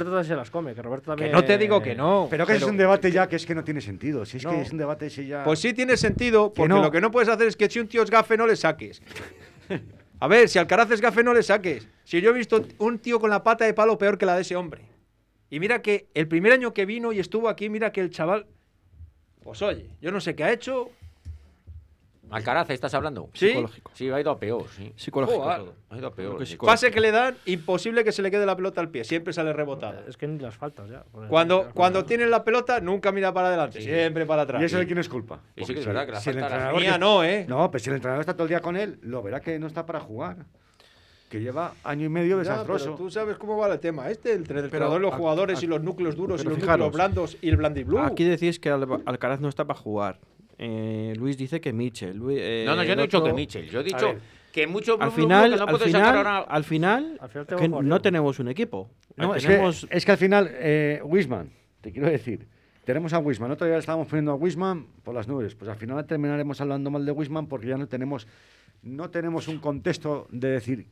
también se las come. Que, Roberto también... que no te digo que no. Pero que pero, es un debate ya que es que no tiene sentido. Si es no. que es un debate si ya... Pues sí tiene sentido, porque no. Lo que no puedes hacer es que si un tío es gafe no le saques. A ver, si Alcaraz es gafe no le saques. Si yo he visto un tío con la pata de palo peor que la de ese hombre. Y mira que el primer año que vino y estuvo aquí, mira que el chaval... Pues oye, yo no sé qué ha hecho... Alcaraz, ¿estás hablando? ¿Sí? Psicológico. Sí, ha ido a peor. Sí. Psicológico. Oh, ah. todo. Ha ido a peor. Que psicológico. Pase que le dan, imposible que se le quede la pelota al pie. Siempre sale rebotada. Es que ni las faltas ya. Cuando, cuando tienen la pelota, nunca mira para adelante. Sí. Siempre para atrás. ¿Y eso de quién es culpa? Y sí que es verdad que la si falta la mía no, ¿eh? No, pero si el entrenador está todo el día con él, lo verá que no está para jugar. Que lleva año y medio desastroso. Pero tú sabes cómo va el tema este, el entrenador, los jugadores aquí, y los núcleos duros y los fijaros, núcleos blandos y el blandiblú. Aquí decís que Alcaraz no está para jugar. Eh, Luis dice que Mitchell. Luis, eh, no, no, yo no he dicho que Mitchell. Yo he dicho que mucho. Al final, que no al, final ahora... al final, al final, que no tenemos un equipo. No, es, tenemos... que, es que al final, eh, Weissman, te quiero decir, tenemos a Weissman. Otro día estábamos poniendo a Weissman por las nubes. Pues al final terminaremos hablando mal de Weissman porque ya no tenemos, no tenemos un contexto de decir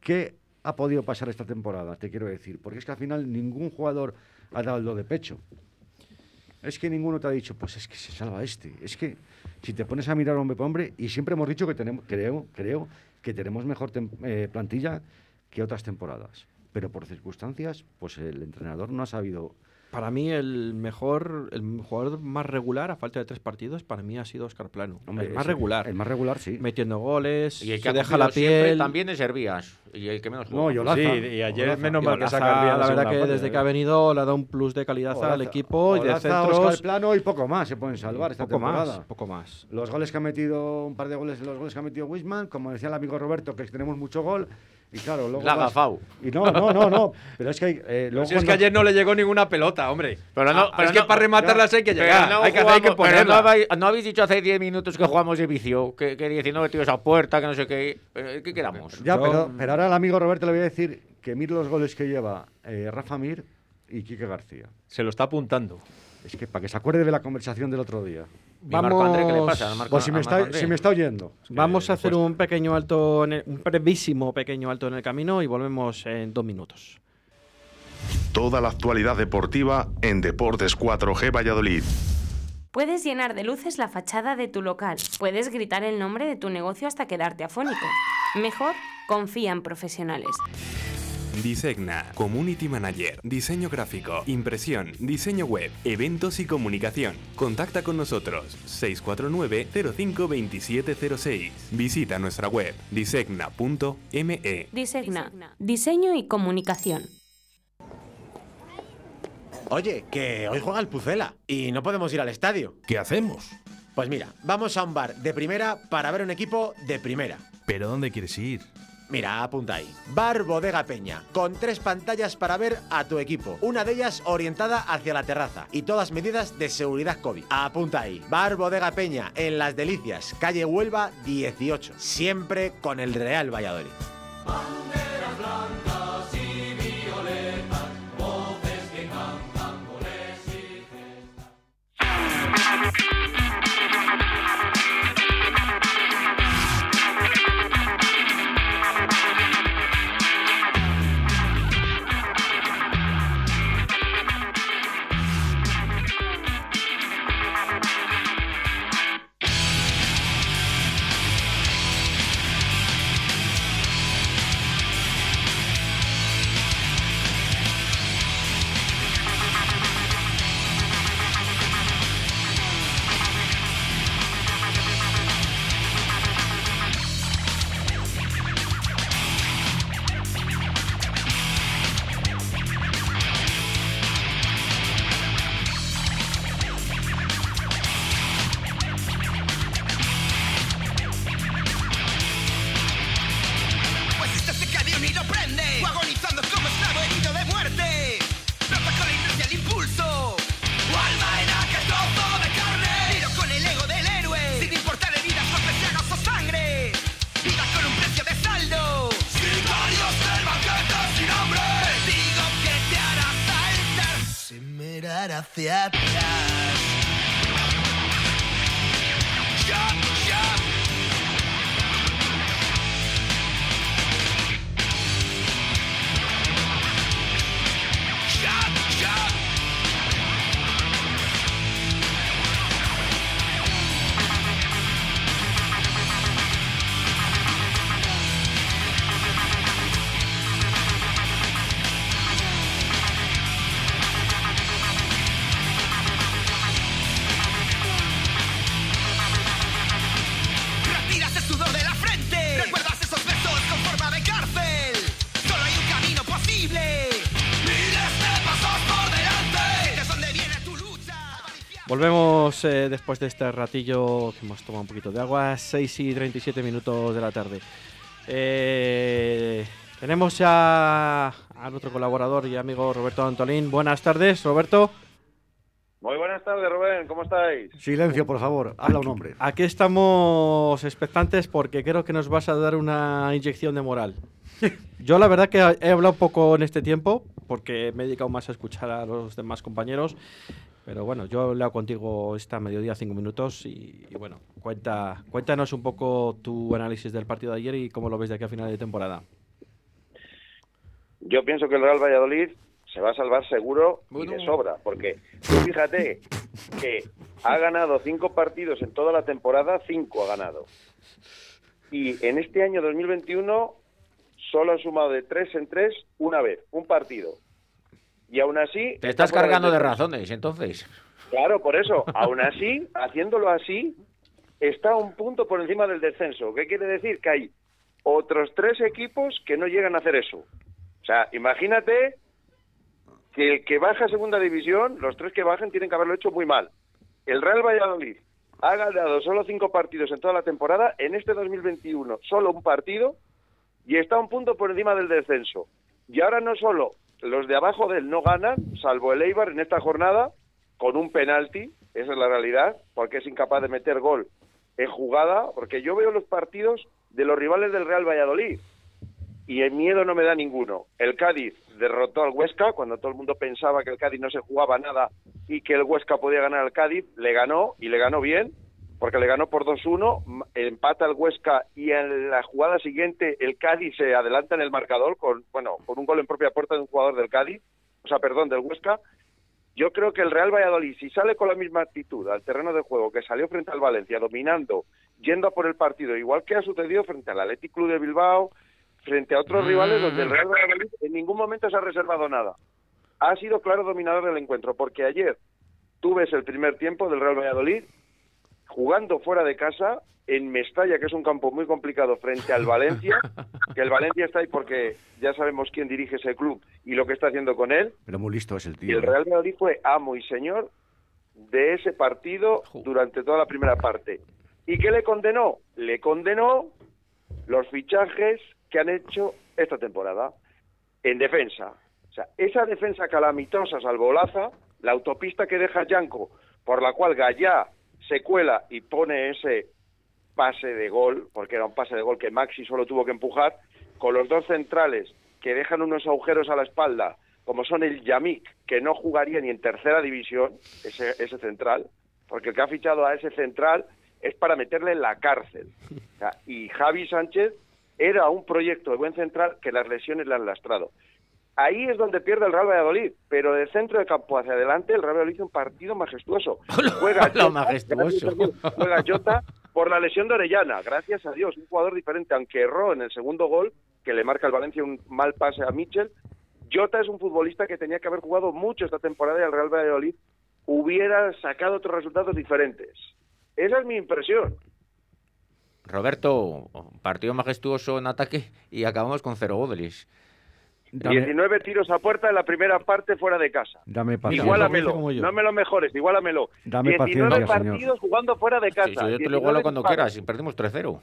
qué ha podido pasar esta temporada. Te quiero decir, porque es que al final ningún jugador ha dado lo de pecho. Es que ninguno te ha dicho, pues es que se salva este. Es que si te pones a mirar hombre por hombre, y siempre hemos dicho que tenemos, creo, creo que tenemos mejor tem- eh, plantilla que otras temporadas. Pero por circunstancias, pues el entrenador no ha sabido. Para mí el mejor, el jugador más regular a falta de tres partidos, para mí ha sido Óscar Plano. Hombre, el más regular. El más regular, sí. Metiendo goles, y el que se deja la piel. También es Hervías. Y el que menos juega. No, y Olaza. Sí, y ayer Olaza. Menos mal que saca Hervías. La verdad que desde que ha venido le ha dado un plus de calidad Olaza. Al equipo. Olaza, y de centros. Óscar Plano y poco más se pueden salvar esta poco temporada. Más, poco más. Los goles que ha metido, un par de goles, los goles que ha metido Weissman, como decía el amigo Roberto, que tenemos mucho gol. Y claro, luego la vas... Gafau. Y no, no, no, no. Pero es que, eh, luego si es cuando... que ayer no le llegó ninguna pelota, hombre. Pero, no, ah, pero es no, que para rematarlas ya. Hay que llegar. No hay, que, jugamos, hay que ponerla. Pero no, no habéis dicho hace diez minutos que jugamos de vicio, que, que diecinueve tiros a puerta, que no sé qué. ¿Qué quedamos? Ya, no. pero, pero ahora al amigo Roberto le voy a decir que mire los goles que lleva eh, Rafa Mir y Quique García. Se lo está apuntando. Es que para que se acuerde de la conversación del otro día. Vamos... Marco André, ¿qué le pasa? Marco, pues si, me está, si me está oyendo. Es que vamos a hacer un pequeño alto, en el, un brevísimo pequeño alto en el camino y volvemos en dos minutos. Toda la actualidad deportiva en Deportes cuatro G Valladolid. Puedes llenar de luces la fachada de tu local. Puedes gritar el nombre de tu negocio hasta quedarte afónico. Mejor, confía en profesionales. Disegna, Community Manager, diseño gráfico, impresión, diseño web, eventos y comunicación. Contacta con nosotros, seis cuatro nueve, cero cinco, dos siete cero seis. Visita nuestra web, disegna punto me. Disegna, diseño y comunicación. Oye, que hoy juega el Pucela y no podemos ir al estadio. ¿Qué hacemos? Pues mira, vamos a un bar de primera para ver un equipo de primera. ¿Pero dónde quieres ir? Mira, apunta ahí. Bar Bodega Peña, con tres pantallas para ver a tu equipo. Una de ellas orientada hacia la terraza y todas medidas de seguridad COVID. Apunta ahí. Bar Bodega Peña, en Las Delicias, calle Huelva dieciocho. Siempre con el Real Valladolid. Banderas blancas y violetas, voces que cantan, goles y cestas. Hacia atrás. Shop, shop. Shop, shop. Volvemos eh, después de este ratillo que hemos tomado un poquito de agua, seis y treinta y siete minutos de la tarde. Eh, tenemos ya a nuestro colaborador y amigo Roberto Antolín. Buenas tardes, Roberto. Muy buenas tardes, Rubén. ¿Cómo estáis? Silencio, por favor. Habla un hombre. Aquí estamos expectantes porque creo que nos vas a dar una inyección de moral. Yo la verdad que he hablado poco en este tiempo porque me he dedicado más a escuchar a los demás compañeros. Pero bueno, yo he hablado contigo esta mediodía, cinco minutos, y, y bueno, cuenta, cuéntanos un poco tu análisis del partido de ayer y cómo lo ves de aquí a final de temporada. Yo pienso que el Real Valladolid se va a salvar seguro bueno. y de sobra, porque tú fíjate que ha ganado cinco partidos en toda la temporada, cinco ha ganado. Y en este año dos mil veintiuno solo han sumado de tres en tres una vez, un partido. Y aún así... Te estás cargando de razones, entonces. Claro, por eso. Aún así, haciéndolo así, está un punto por encima del descenso. ¿Qué quiere decir? Que hay otros tres equipos que no llegan a hacer eso. O sea, imagínate que el que baja a segunda división, los tres que bajan tienen que haberlo hecho muy mal. El Real Valladolid ha ganado solo cinco partidos en toda la temporada, en este dos mil veintiuno solo un partido, y está un punto por encima del descenso. Y ahora no solo... Los de abajo del no ganan, salvo el Eibar en esta jornada, con un penalti, esa es la realidad, porque es incapaz de meter gol en jugada, porque yo veo los partidos de los rivales del Real Valladolid y el miedo no me da ninguno. El Cádiz derrotó al Huesca, cuando todo el mundo pensaba que el Cádiz no se jugaba nada y que el Huesca podía ganar al Cádiz, le ganó, y le ganó bien, porque le ganó por dos uno, empata el Huesca y en la jugada siguiente el Cádiz se adelanta en el marcador con bueno con un gol en propia puerta de un jugador del Cádiz, o sea, perdón, del Huesca, Yo creo que el Real Valladolid, si sale con la misma actitud al terreno de juego que salió frente al Valencia, dominando, yendo a por el partido, igual que ha sucedido frente al Athletic Club de Bilbao, frente a otros mm. rivales donde el Real Valladolid en ningún momento se ha reservado nada. Ha sido claro dominador del encuentro, porque ayer tú ves el primer tiempo del Real Valladolid jugando fuera de casa, en Mestalla, que es un campo muy complicado, frente al Valencia, que el Valencia está ahí porque ya sabemos quién dirige ese club y lo que está haciendo con él. Pero muy listo es el tío. Y el Real Madrid fue amo y señor de ese partido durante toda la primera parte. ¿Y qué le condenó? Le condenó los fichajes que han hecho esta temporada en defensa. O sea, esa defensa calamitosa, salvo Olaza, la autopista que deja Yanko, por la cual Gallá se cuela y pone ese pase de gol, porque era un pase de gol que Maxi solo tuvo que empujar, con los dos centrales que dejan unos agujeros a la espalda, como son el Yamik, que no jugaría ni en tercera división, ese, ese central, porque el que ha fichado a ese central es para meterle en la cárcel. O sea, y Javi Sánchez era un proyecto de buen central que las lesiones le han lastrado. Ahí es donde pierde el Real Valladolid, pero de centro de campo hacia adelante el Real Valladolid hizo un partido majestuoso. Juega Jota, majestuoso. Juega Jota por la lesión de Orellana, gracias a Dios, un jugador diferente, aunque erró en el segundo gol, que le marca al Valencia un mal pase a Mitchell. Jota es un futbolista que tenía que haber jugado mucho esta temporada y el Real Valladolid hubiera sacado otros resultados diferentes. Esa es mi impresión. Roberto, partido majestuoso en ataque y acabamos con cero goles. Dame. diecinueve tiros a puerta en la primera parte fuera de casa. Dame paciencia. Igualamelo, no me lo mejores, igualamelo. Dame diecinueve partidos señor. Jugando fuera de casa. Sí, yo te lo igualo cuando quieras, si perdimos tres cero.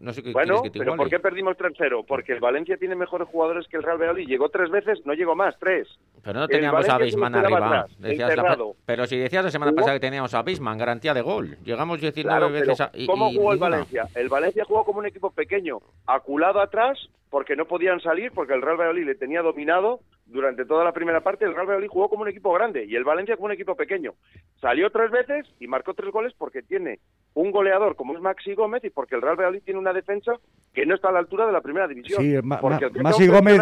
No sé qué bueno, que te pero iguale. ¿Por qué perdimos tres cero? Porque el Valencia tiene mejores jugadores que el Real Valladolid. Llegó tres veces, no llegó más, tres. Pero no teníamos a Bisman arriba. Atrás, la... Pero si decías la semana ¿Jugó? pasada que teníamos a Bisman, garantía de gol. Llegamos diecinueve claro, veces a... Y, ¿Cómo y jugó y el ninguna? Valencia? El Valencia jugó como un equipo pequeño, aculado atrás, porque no podían salir, porque el Real Valladolid le tenía dominado durante toda la primera parte. El Real Valladolid jugó como un equipo grande y el Valencia como un equipo pequeño. Salió tres veces y marcó tres goles porque tiene un goleador como es Maxi Gómez y porque el Real Valladolid tiene una defensa que no está a la altura de la primera división. Sí, ma- porque el Maxi Gómez,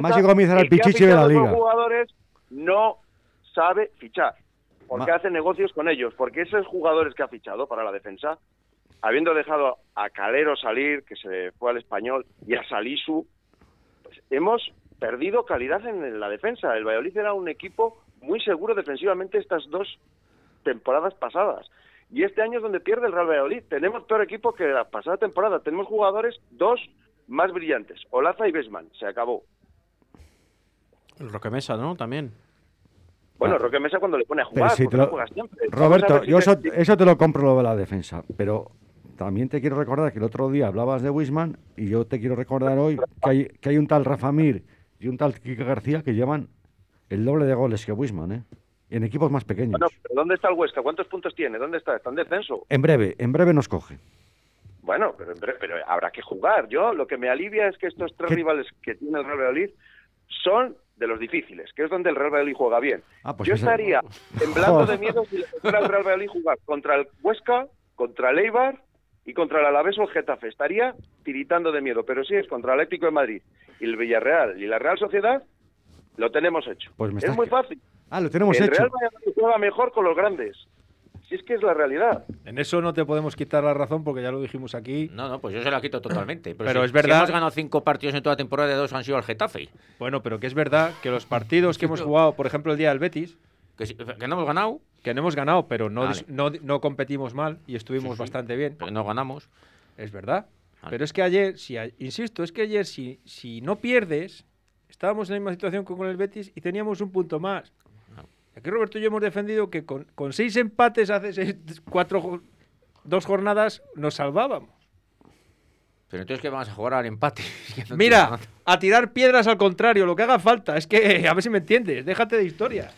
Maxi Gómez era el pichichi de la liga. Los jugadores no sabe fichar porque ma- hace negocios con ellos, porque esos jugadores que ha fichado para la defensa, habiendo dejado a Calero salir, que se fue al Español, y a Salisu, pues hemos perdido calidad en la defensa. El Valladolid era un equipo muy seguro defensivamente estas dos temporadas pasadas. Y este año es donde pierde el Real Valladolid. Tenemos peor equipo que la pasada temporada. Tenemos jugadores, dos más brillantes, Olaza y Bisman. Se acabó. El Roque Mesa, ¿no? También. Bueno, ah. Roque Mesa cuando le pone a jugar, si te lo... no juega siempre. Roberto, yo eso, eso te lo compro lo de la defensa, pero también te quiero recordar que el otro día hablabas de Weissman y yo te quiero recordar hoy que hay, que hay un tal Rafa Mir y un tal Quique García que llevan el doble de goles que Weissman, ¿eh? En equipos más pequeños. Bueno, ¿pero dónde está el Huesca? ¿Cuántos puntos tiene? ¿Dónde está? ¿Está en descenso? En breve, en breve nos coge. Bueno, pero, en breve, pero habrá que jugar. Yo lo que me alivia es que estos tres ¿Qué? rivales que tiene el Real Valladolid son de los difíciles, que es donde el Real Valladolid juega bien. Ah, pues yo ese... estaría temblando de miedo si le fuera el Real Valladolid jugar contra el Huesca, contra el Eibar y contra el Alavés o el Getafe. Estaría tiritando de miedo, pero si es contra el Atlético de Madrid y el Villarreal y la Real Sociedad, lo tenemos hecho. Pues me estás... Es muy fácil. Ah, lo tenemos el hecho. El Real Valladolid juega mejor con los grandes. Si es que es la realidad. En eso no te podemos quitar la razón porque ya lo dijimos aquí. No, no, pues yo se la quito totalmente. Pero, pero si, es verdad. Si hemos ganado cinco partidos en toda la temporada, dos han sido al Getafe. Bueno, pero que es verdad que los partidos que hemos jugado, por ejemplo, el día del Betis. Que, que no hemos ganado. Que no hemos ganado, pero no, dis, no, no competimos mal y estuvimos sí, sí, bastante bien. Pero no ganamos. Es verdad. Vale. Pero es que ayer, si insisto, es que ayer si, si no pierdes, estábamos en la misma situación que con el Betis y teníamos un punto más. Aquí Roberto y yo hemos defendido que con, con seis empates hace seis, cuatro, dos jornadas nos salvábamos. Pero entonces que vamos a jugar al empate. No Mira, a tirar piedras al contrario, lo que haga falta. Es que, a ver si me entiendes, déjate de historia.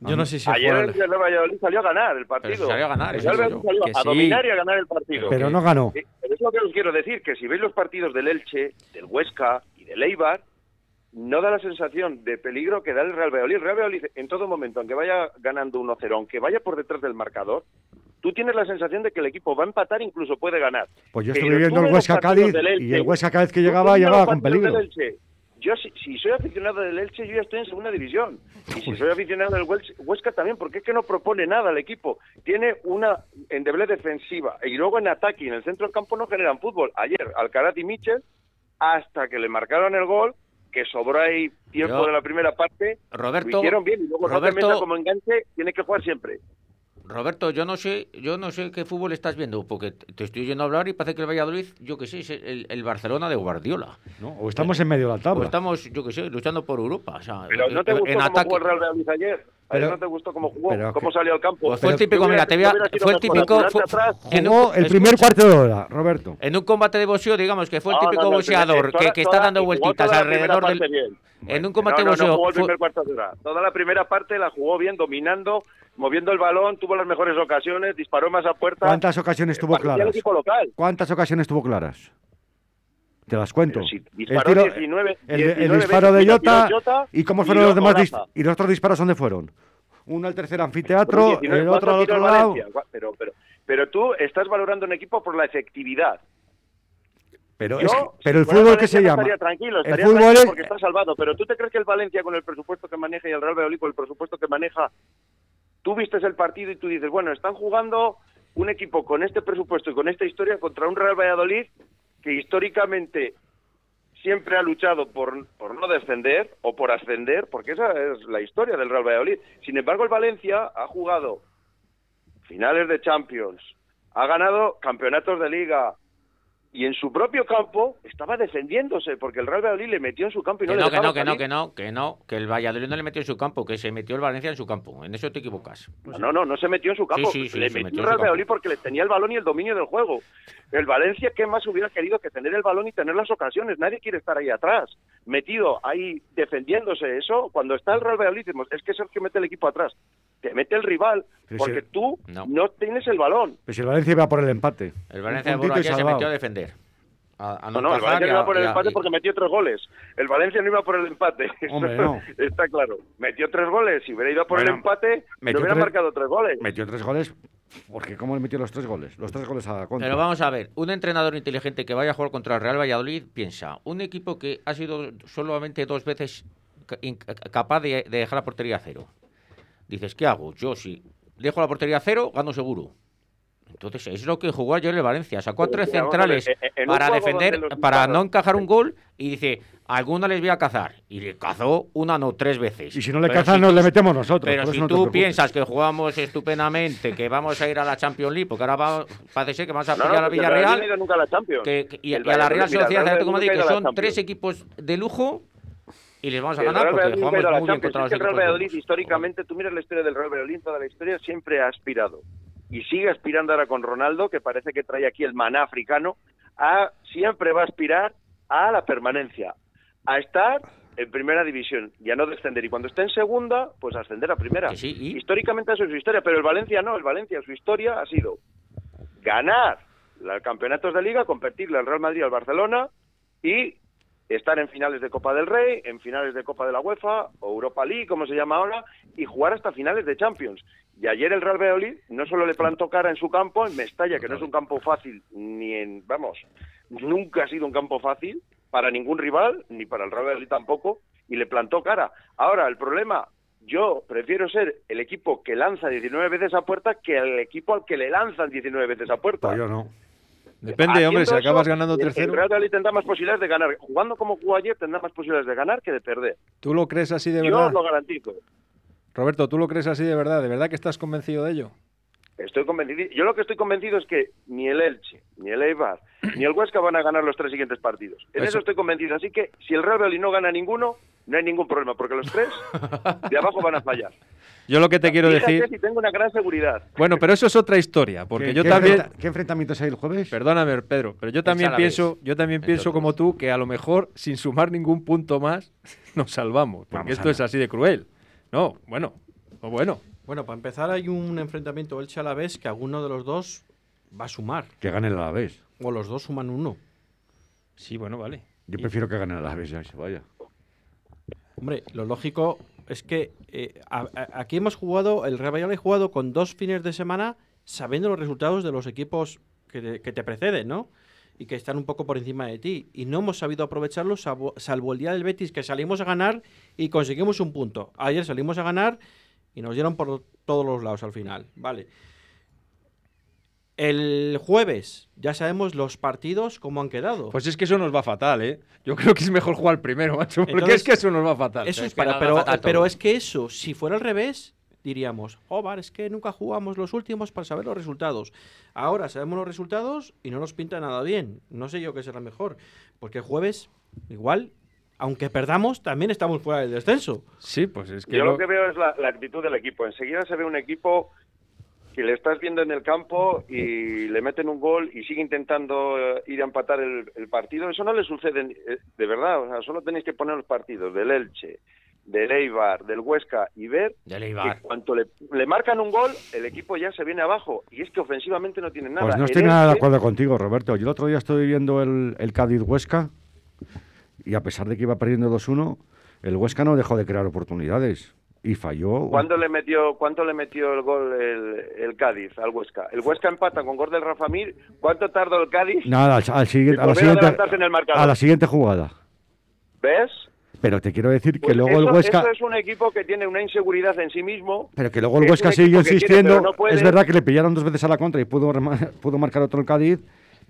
Yo no sé si ayer el Real Valladolid salió a ganar el partido. Salió a ganar, el Real Valladolid salió a dominar y a ganar el partido. Pero no ganó. Pero es lo que os quiero decir, que si veis los partidos del Elche, del Huesca y del Eibar, no da la sensación de peligro que da el Real Valladolid. El Real Valladolid, en todo momento, aunque vaya ganando uno cero, aunque vaya por detrás del marcador, tú tienes la sensación de que el equipo va a empatar, incluso puede ganar. Pues yo estoy viendo el Huesca Cádiz y el Huesca Cádiz que llegaba, llegaba con peligro. Yo, si, si soy aficionado del Elche, yo ya estoy en segunda división. Y si soy aficionado del Huesca también, porque es que no propone nada al equipo. Tiene una endeblez defensiva. Y luego en ataque y en el centro del campo no generan fútbol. Ayer, Alcaraz y Mitchell, hasta que le marcaron el gol, que sobró ahí tiempo yo, de la primera parte, Roberto, lo hicieron bien. Y luego Roberto, Meta como enganche, tiene que jugar siempre. Roberto, yo no sé yo no sé qué fútbol estás viendo, porque te estoy oyendo hablar y parece que el Valladolid, yo qué sé, es el, el Barcelona de Guardiola, ¿no? O estamos en medio de la tabla. O estamos, yo qué sé, luchando por Europa. O sea, pero ¿no te gustó cómo ataque... jugó el Real Valladolid ayer? Pero, ¿no te gustó cómo jugó? Pero, ¿Cómo salió al campo? Pues fue el típico, mira, te veía... Fue el típico... Fue, jugó el primer cuarto de hora, Roberto. En un combate de boxeo, digamos, que fue el típico no, no, no, boxeador toda, que, que está toda, dando vueltitas alrededor del... Bien. En un combate no, no, de boxeo... No, no jugó el primer cuarto de hora. Toda la primera parte la jugó bien, dominando, moviendo el balón, tuvo las mejores ocasiones, disparó más a puerta... ¿Cuántas ocasiones tuvo claras? ¿Cuántas ocasiones tuvo claras? Te las cuento. Si el, tiro, diecinueve, el, diecinueve, el disparo de Jota, Jota y cómo fueron y los demás dis, y los otros disparos dónde fueron. Uno al tercer anfiteatro, diecinueve, el otro al otro lado. Pero, pero, pero tú estás valorando un equipo por la efectividad. Pero, Yo, es, pero el si fútbol que se llama. Estaría tranquilo, estaría el fútbol es... porque está salvado. Pero tú te crees que el Valencia con el presupuesto que maneja y el Real Valladolid con el presupuesto que maneja, tú viste el partido y tú dices, bueno, están jugando un equipo con este presupuesto y con esta historia contra un Real Valladolid que históricamente siempre ha luchado por, por no descender o por ascender, porque esa es la historia del Real Valladolid. Sin embargo, el Valencia ha jugado finales de Champions, ha ganado campeonatos de Liga y en su propio campo estaba defendiéndose, porque el Real Valladolid le metió en su campo y no, no le dejaba que no, que no, que no, que no, que el Valladolid no le metió en su campo, que se metió el Valencia en su campo. En eso te equivocas. Pues no, sí. no, no se metió en su campo. Sí, sí, sí, le metió, metió el Real Valladolid porque le tenía el balón y el dominio del juego. El Valencia, ¿qué más hubiera querido que tener el balón y tener las ocasiones? Nadie quiere estar ahí atrás, metido ahí defendiéndose. Eso, cuando está el Real Valladolid, es que Sergio mete el equipo atrás. Te mete el rival, pero porque si el... tú no. no tienes el balón. Pero si el Valencia iba por el empate. El Valencia por allá se metió a defender. A, a no, no, el Valencia no iba por el empate y... porque metió tres goles. El Valencia no iba por el empate. Hombre, no. Está claro. Metió tres goles. Si hubiera ido por bueno, el empate, no hubiera tres... marcado tres goles. Metió tres goles. Porque ¿cómo le metió los tres goles? Los tres goles a contra. Pero vamos a ver, un entrenador inteligente que vaya a jugar contra el Real Valladolid piensa, un equipo que ha sido solamente dos veces capaz de, de dejar la portería a cero. Dices, ¿qué hago? Yo, si dejo la portería a cero, gano seguro. Entonces, es lo que jugó ayer el Valencia. Sacó a tres centrales para defender, para no encajar un gol, y dice, alguna les voy a cazar. Y le cazó una, no, tres veces. Y si no le cazan, si, nos le metemos nosotros. Pero si no tú piensas que jugamos estupendamente, que vamos a ir a la Champions League, porque ahora va, parece que vas a pillar no, no, a Villarreal, no nunca a la Champions. Que, que, y, y a la Real Sociedad de Atlético Madrid, que son tres equipos de lujo, y les vamos a ganar porque jugamos muy bien contra los equipos. El Real Valladolid, históricamente, tú miras la historia del Real Valladolid, toda la historia siempre ha aspirado y sigue aspirando ahora con Ronaldo, que parece que trae aquí el maná africano, a, siempre va a aspirar a la permanencia, a estar en primera división y a no descender. Y cuando esté en segunda, pues ascender a primera. Sí, ¿y? Históricamente eso es su historia, pero el Valencia no, el Valencia, su historia ha sido ganar los campeonatos de Liga, competirle al Real Madrid, al Barcelona y estar en finales de Copa del Rey, en finales de Copa de la UEFA, o Europa League, como se llama ahora, y jugar hasta finales de Champions. Y ayer el Real Valladolid no solo le plantó cara en su campo, en Mestalla, que no es un campo fácil, ni en, vamos, nunca ha sido un campo fácil para ningún rival, ni para el Real Valladolid tampoco, y le plantó cara. Ahora, el problema, yo prefiero ser el equipo que lanza diecinueve veces a puerta que el equipo al que le lanzan diecinueve veces a puerta. Pues yo no. Depende, haciendo hombre, si acabas eso, ganando tres cero... El Real Valladolid tendrá más posibilidades de ganar. Jugando como jugó ayer, tendrá más posibilidades de ganar que de perder. ¿Tú lo crees así de verdad? Yo lo garantizo. Roberto, ¿tú lo crees así de verdad? ¿De verdad que estás convencido de ello? Estoy convencido. Yo lo que estoy convencido es que ni el Elche, ni el Eibar, ni el Huesca van a ganar los tres siguientes partidos. En eso, eso estoy convencido. Así que, si el Real Valladolid no gana ninguno, no hay ningún problema, porque los tres de abajo van a fallar. Yo lo que te quiero Fíjate decir... Si tengo una gran seguridad. Bueno, pero eso es otra historia, porque ¿Qué, yo qué también... Enfrenta... ¿Qué enfrentamientos hay el jueves? Perdóname, Pedro, pero yo también pienso, yo también pienso como tú, que a lo mejor, sin sumar ningún punto más, nos salvamos, porque Vamos esto es así de cruel. No, bueno, o bueno. Bueno, para empezar hay un enfrentamiento Elche Alavés que alguno de los dos va a sumar. Que gane el Alavés. O los dos suman uno. Sí, bueno, vale. Yo y... prefiero que gane el Alavés, ya se vaya. Hombre, lo lógico es que eh, a, a, aquí hemos jugado, el Real Valladolid ha jugado con dos fines de semana sabiendo los resultados de los equipos que te, que te preceden, ¿no? y que están un poco por encima de ti. Y no hemos sabido aprovecharlo, salvo, salvo el día del Betis, que salimos a ganar y conseguimos un punto. Ayer salimos a ganar y nos dieron por todos los lados al final. Vale. El jueves ya sabemos los partidos cómo han quedado. Pues es que eso nos va fatal, ¿eh? Yo creo que es mejor jugar primero, macho, porque entonces, es que eso nos va fatal. Eso es para, pero, pero es que eso, si fuera al revés, diríamos, oh, bar, es que nunca jugamos los últimos para saber los resultados. Ahora sabemos los resultados y no nos pinta nada bien. No sé yo qué será mejor, porque el jueves, igual, aunque perdamos, también estamos fuera del descenso. Sí, pues es que... Yo lo, lo que veo es la, la actitud del equipo. Enseguida se ve un equipo... que le estás viendo en el campo y le meten un gol y sigue intentando ir a empatar el, el partido. Eso no le sucede, de verdad. O sea, solo tenéis que poner los partidos del Elche, del Eibar, del Huesca y ver que cuanto le, le marcan un gol, el equipo ya se viene abajo. Y es que ofensivamente no tienen nada. Pues no estoy nada de acuerdo contigo, Roberto. Yo el otro día estuve viendo el, el Cádiz-Huesca y a pesar de que iba perdiendo dos uno, el Huesca no dejó de crear oportunidades. Y falló. ¿Cuándo le metió, ¿Cuánto le metió el gol el, el Cádiz al Huesca? El Huesca empata con gol del Rafa Mir. ¿Cuánto tardó el Cádiz? Nada, al, al siguiente, a, la siguiente, en el a la siguiente jugada. ¿Ves? Pero te quiero decir pues que luego eso, el Huesca... Eso es un equipo que tiene una inseguridad en sí mismo. Pero que luego el Huesca sigue insistiendo. Tiene, no es verdad que le pillaron dos veces a la contra y pudo, pudo marcar otro el Cádiz.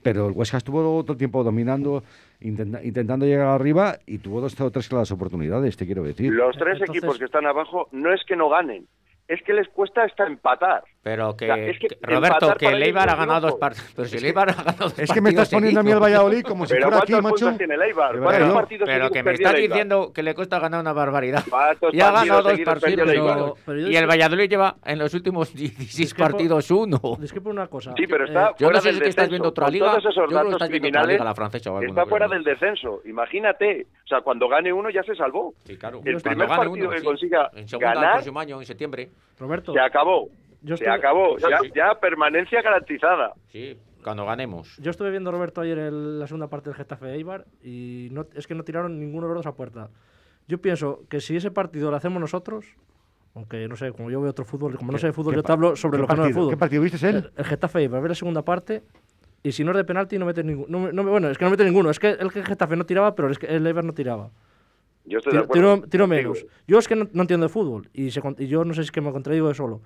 Pero el Huesca estuvo otro tiempo dominando, intenta, intentando llegar arriba y tuvo dos o tres claras oportunidades, te quiero decir. Los tres Entonces... equipos que están abajo no es que no ganen, es que les cuesta hasta empatar. Pero que, o sea, es que Roberto, que el Eibar ha ganado dos partidos. Pero si el Eibar ha ganado dos partidos. Es que me estás poniendo a mí el Valladolid como si fuera aquí, macho. Pero, pero que me estás diciendo que le cuesta ganar una barbaridad. Y ha ganado dos partidos. Pero, pero y el Valladolid lleva en los últimos dieciséis partidos uno. Disculpe una cosa. Sí, pero está eh, yo no sé si descenso. Estás viendo otra liga. Todos esos datos yo criminales. La francesa, o está fuera del descenso. Imagínate. O sea, cuando gane uno ya se salvó. Sí, claro. El primer partido que consiga ganar. El próximo año, en septiembre. Roberto. Se acabó. Yo estuve... Se acabó, ya, ya permanencia garantizada. Sí, cuando ganemos. Yo estuve viendo, Roberto, ayer el, la segunda parte del Getafe Eibar y no, es que no tiraron ninguno de los a puerta. Yo pienso que si ese partido lo hacemos nosotros, aunque no sé, como yo veo otro fútbol, como no sé de fútbol, yo te hablo sobre lo que no es fútbol. ¿Qué partido viste él? El, el Getafe Eibar, ver la segunda parte y si no es de penalti no mete ninguno. No, no, bueno, es que no mete ninguno, es que el Getafe no tiraba, pero es que el Eibar no tiraba. Yo estoy tiro, de acuerdo. Tiro, tiro menos. Yo es que no, no entiendo de fútbol y, se, y yo no sé si es que me contradigo de solo.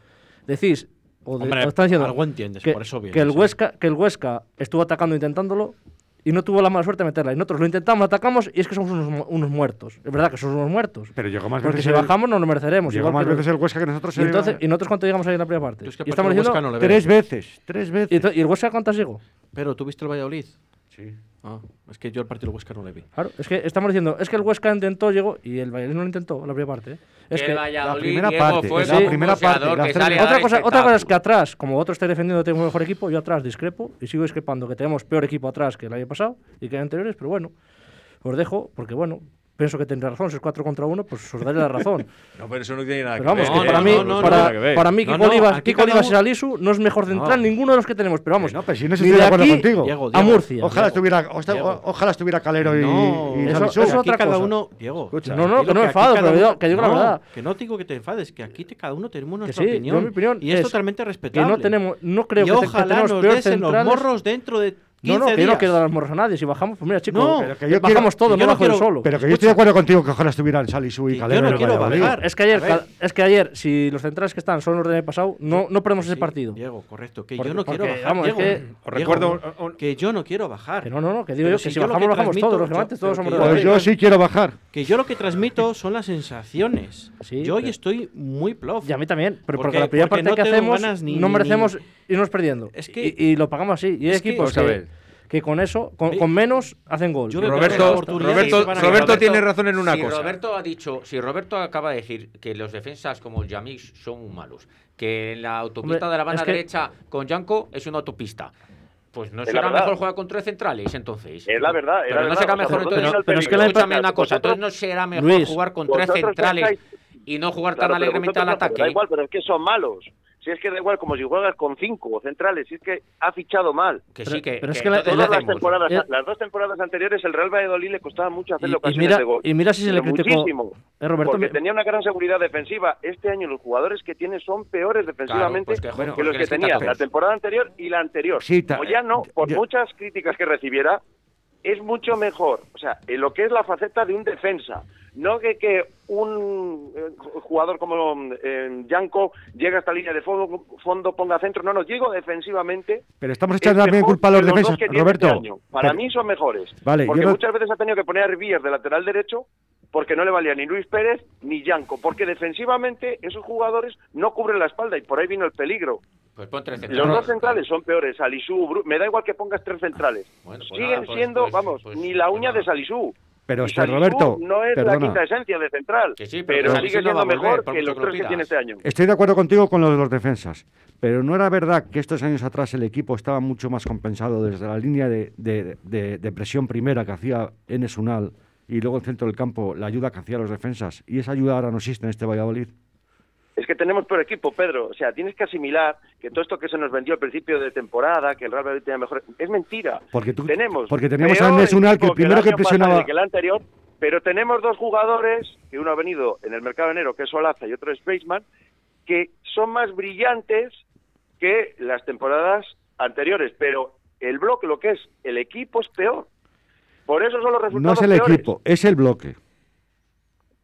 Decís, o, de, Hombre, o están diciendo, algo entiendes, que, por eso viene, que, el Huesca, que el Huesca estuvo atacando intentándolo y no tuvo la mala suerte de meterla. Y nosotros lo intentamos, atacamos y es que somos unos, unos muertos. Es verdad que somos unos muertos. Pero llegó más Porque veces si el... bajamos no nos mereceremos. Llegó igual más veces el Huesca que nosotros. Y, se entonces, y nosotros ¿cuánto llegamos ahí en la primera parte? Es que y estamos diciendo no tres veces. Tres veces. Y, entonces, ¿y el Huesca cuántas llegó? Pero ¿tú viste el Valladolid? Sí. Ah, es que yo el partido del Huesca no le vi. Claro, es que estamos diciendo, es que el Huesca intentó, llegó, y el Valladolid no lo intentó, la primera parte. ¿eh? Es que el Valladolid la primera parte, fue la primera parte. La tres... otra, cosa, otra cosa es que atrás, como otro está defendiendo que tenemos mejor equipo, yo atrás discrepo y sigo discrepando que tenemos peor equipo atrás que el año pasado y que el anteriores, pero bueno, os dejo, porque bueno... Pienso que tendrá razón, si es cuatro contra uno, pues os daré la razón. No, pero eso no tiene nada que ver. Vamos, que para mí, para mí, Quique Olivas y Salisu no es mejor central no. ninguno de los que tenemos, pero vamos. No, pero si no estoy de, de acuerdo contigo. Diego, Diego, a Murcia. Ojalá estuviera, ojalá estuviera Calero y, no, y Salisu. Eso, eso otra cada cosa. Uno, Diego, escucha, no, no, que no me enfado, pero uno, que digo no, la verdad. Que no digo que te enfades, que aquí te, cada uno tenemos nuestra sí, opinión, mi opinión. Y es, es totalmente respetable. Que no tenemos, no creo que ojalá nos desen los morros dentro de... No, no, que yo no quiero dar las morras a nadie. Si bajamos, pues mira, chicos, no, pero que yo bajamos quiero, todos, no bajo yo solo. Pero que Escucha. Yo estoy de acuerdo contigo que ojalá estuvieran Salisu y Calero. Yo no quiero bajar. Es que, ayer, es que ayer, si los centrales que están son los del año pasado, no, no perdemos sí, ese partido. Diego, correcto. Que porque, yo no porque, quiero bajar. Vamos, Diego, es que, Diego, recuerdo o, o, que yo no quiero bajar. Que no, no, no, que digo yo que si, si yo bajamos, lo que bajamos todos. Los remantes todos somos Pues yo sí quiero bajar. Que yo lo que transmito son las sensaciones. Yo hoy estoy muy plof. Y a mí también. Pero porque la primera parte que hacemos no merecemos irnos perdiendo. Y lo pagamos así. Y hay equipos que... que con eso, con, con menos, hacen gol. Roberto, Roberto, sí, Roberto tiene razón en una si cosa. Roberto ha dicho, si Roberto acaba de decir que los defensas como Yamix son malos, que en la autopista Hombre, de la banda derecha que... con Janko es una autopista, pues no es será mejor jugar con tres centrales, entonces. Es la verdad. Es pero la no verdad. Será mejor, o sea, entonces, pero es que la escúchame una cosa, entonces no será mejor Luis, jugar con tres centrales y no jugar claro, tan alegremente al ataque. Da igual, pero es que son malos. Si es que da igual, como si juegas con cinco centrales, si es que ha fichado mal. Que sí, que, pero que, es que la, todas las, temporadas, el, las dos temporadas anteriores el Real Valladolid le costaba mucho hacer y, ocasiones y mira, de gol. Y mira si se le criticó. Muchísimo, eh, Roberto, porque me... tenía una gran seguridad defensiva. Este año los jugadores que tiene son peores defensivamente, claro, pues que, bueno, que los que tenía la temporada anterior y la anterior. Sí, ta, o ya no, por yo... muchas críticas que recibiera, es mucho mejor. O sea, en lo que es la faceta de un defensa. No que, que un eh, jugador como eh, Yanko llegue hasta línea de fondo, fondo, ponga centro. No, no, digo defensivamente. Pero estamos echando es también culpa a los, los defensas, Roberto. Este Para pero... mí son mejores. Vale, porque yo no... muchas veces ha tenido que poner a Rivier de lateral derecho porque no le valía ni Luis Pérez ni Yanko. Porque defensivamente esos jugadores no cubren la espalda y por ahí vino el peligro. Pues pon tres centrales. Los dos centrales son peores. Salisu, Bruno, me da igual que pongas tres centrales. Bueno, pues siguen nada, pues, siendo, pues, vamos, pues, ni la uña pues, de Salisu. Pero este Roberto, no es perdona. La quinta esencia de central, sí, sí, pero, pero sigue siendo no mejor volver, que los tres que tiene este año. Estoy de acuerdo contigo con lo de los defensas, pero no era verdad que estos años atrás el equipo estaba mucho más compensado desde la línea de, de, de, de presión primera que hacía Enes Unal y luego el centro del campo, la ayuda que hacía los defensas, y esa ayuda ahora no existe en este Valladolid. Es que tenemos peor equipo, Pedro. O sea, tienes que asimilar que todo esto que se nos vendió al principio de temporada, que el Real Madrid tenía mejor... Es mentira. Porque tú, tenemos porque teníamos a Enes Unal, que el primero que, que presionaba... Que el anterior, pero tenemos dos jugadores, que uno ha venido en el mercado de enero, que es Olaza, y otro es Weissman, que son más brillantes que las temporadas anteriores. Pero el bloque, lo que es el equipo, es peor. Por eso son los resultados peores. No es el peores. Equipo, es el bloque.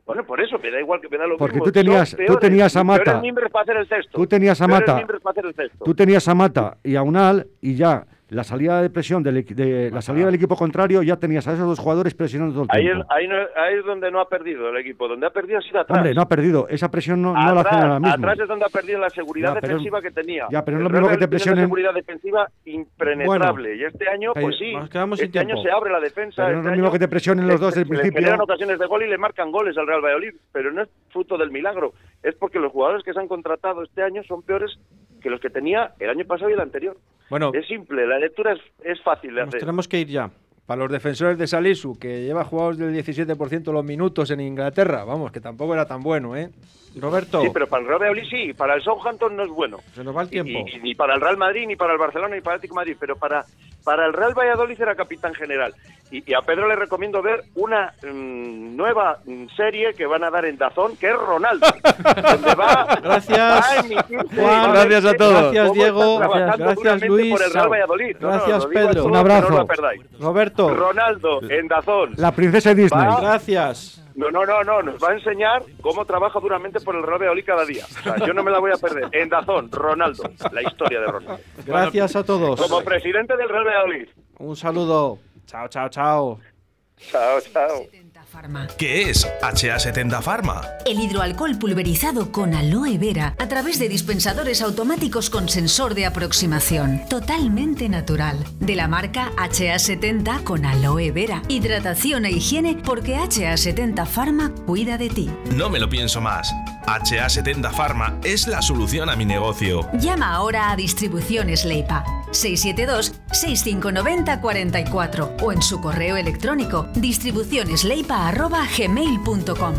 Bueno, por eso me da igual que me da lo porque mismo. Porque tú tenías, peores, tú tenías a Mata. Para hacer el sexto, tú tenías a Mata. Para hacer el sexto. Tú tenías a Mata y a Unal y ya la salida de presión del de, la salida del equipo contrario ya tenías a esos dos jugadores presionando todo el ahí tiempo. Es, ahí, no, ahí es donde no ha perdido el equipo, donde ha perdido ha sido atrás. Hombre, no ha perdido, esa presión no, atrás, no la hacen ahora mismo. Atrás es donde ha perdido la seguridad ya, pero, defensiva que tenía. Ya, pero no es lo mismo que te presionen. La seguridad defensiva impenetrable bueno, y este año pues sí, nos quedamos este año se abre la defensa. Pero no es lo mismo año, que te presionen los dos del principio. Le generan ocasiones de gol y le marcan goles al Real Valladolid, pero no es fruto del milagro, es porque los jugadores que se han contratado este año son peores que los que tenía el año pasado y el anterior. Bueno, es simple, la lectura es, es fácil de nos hacer. Tenemos que ir ya. Para los defensores de Salisu, que lleva jugados del diecisiete por ciento los minutos en Inglaterra, vamos, que tampoco era tan bueno, ¿eh? Roberto. Sí, pero para el Real Valladolid sí, para el Southampton no es bueno. Se nos va el tiempo. Y, y, ni para el Real Madrid, ni para el Barcelona, ni para el Atlético Madrid, pero para, para el Real Valladolid era capitán general. Y, y a Pedro le recomiendo ver una mmm, nueva serie que van a dar en D A Z N, que es Ronaldo. donde va, gracias, va a emitirse, Juan, va a gracias a todos. Gracias, Diego. Gracias, Luis. Por el Real Valladolid. Gracias, no, no, Pedro. Tú, un abrazo. No Roberto. Ronaldo en D A Z N. La princesa de Disney. Va, gracias. No, no, no, no. Nos va a enseñar cómo trabaja duramente por el Real Valladolid cada día. O sea, yo no me la voy a perder. En D A Z N, Ronaldo. La historia de Ronaldo. Gracias bueno, a todos. Como presidente del Real Valladolid. Un saludo. Chao, chao, chao. Chao, chao. ¿Qué es H A setenta Pharma? El hidroalcohol pulverizado con aloe vera a través de dispensadores automáticos con sensor de aproximación. Totalmente natural. De la marca H A setenta con aloe vera. Hidratación e higiene porque H A setenta Pharma cuida de ti. No me lo pienso más. H A setenta Pharma es la solución a mi negocio. Llama ahora a Distribuciones Leipa. seis siete dos, seis cinco nueve cero, cuatro cuatro o en su correo electrónico distribucionesleipa arroba gmail punto com.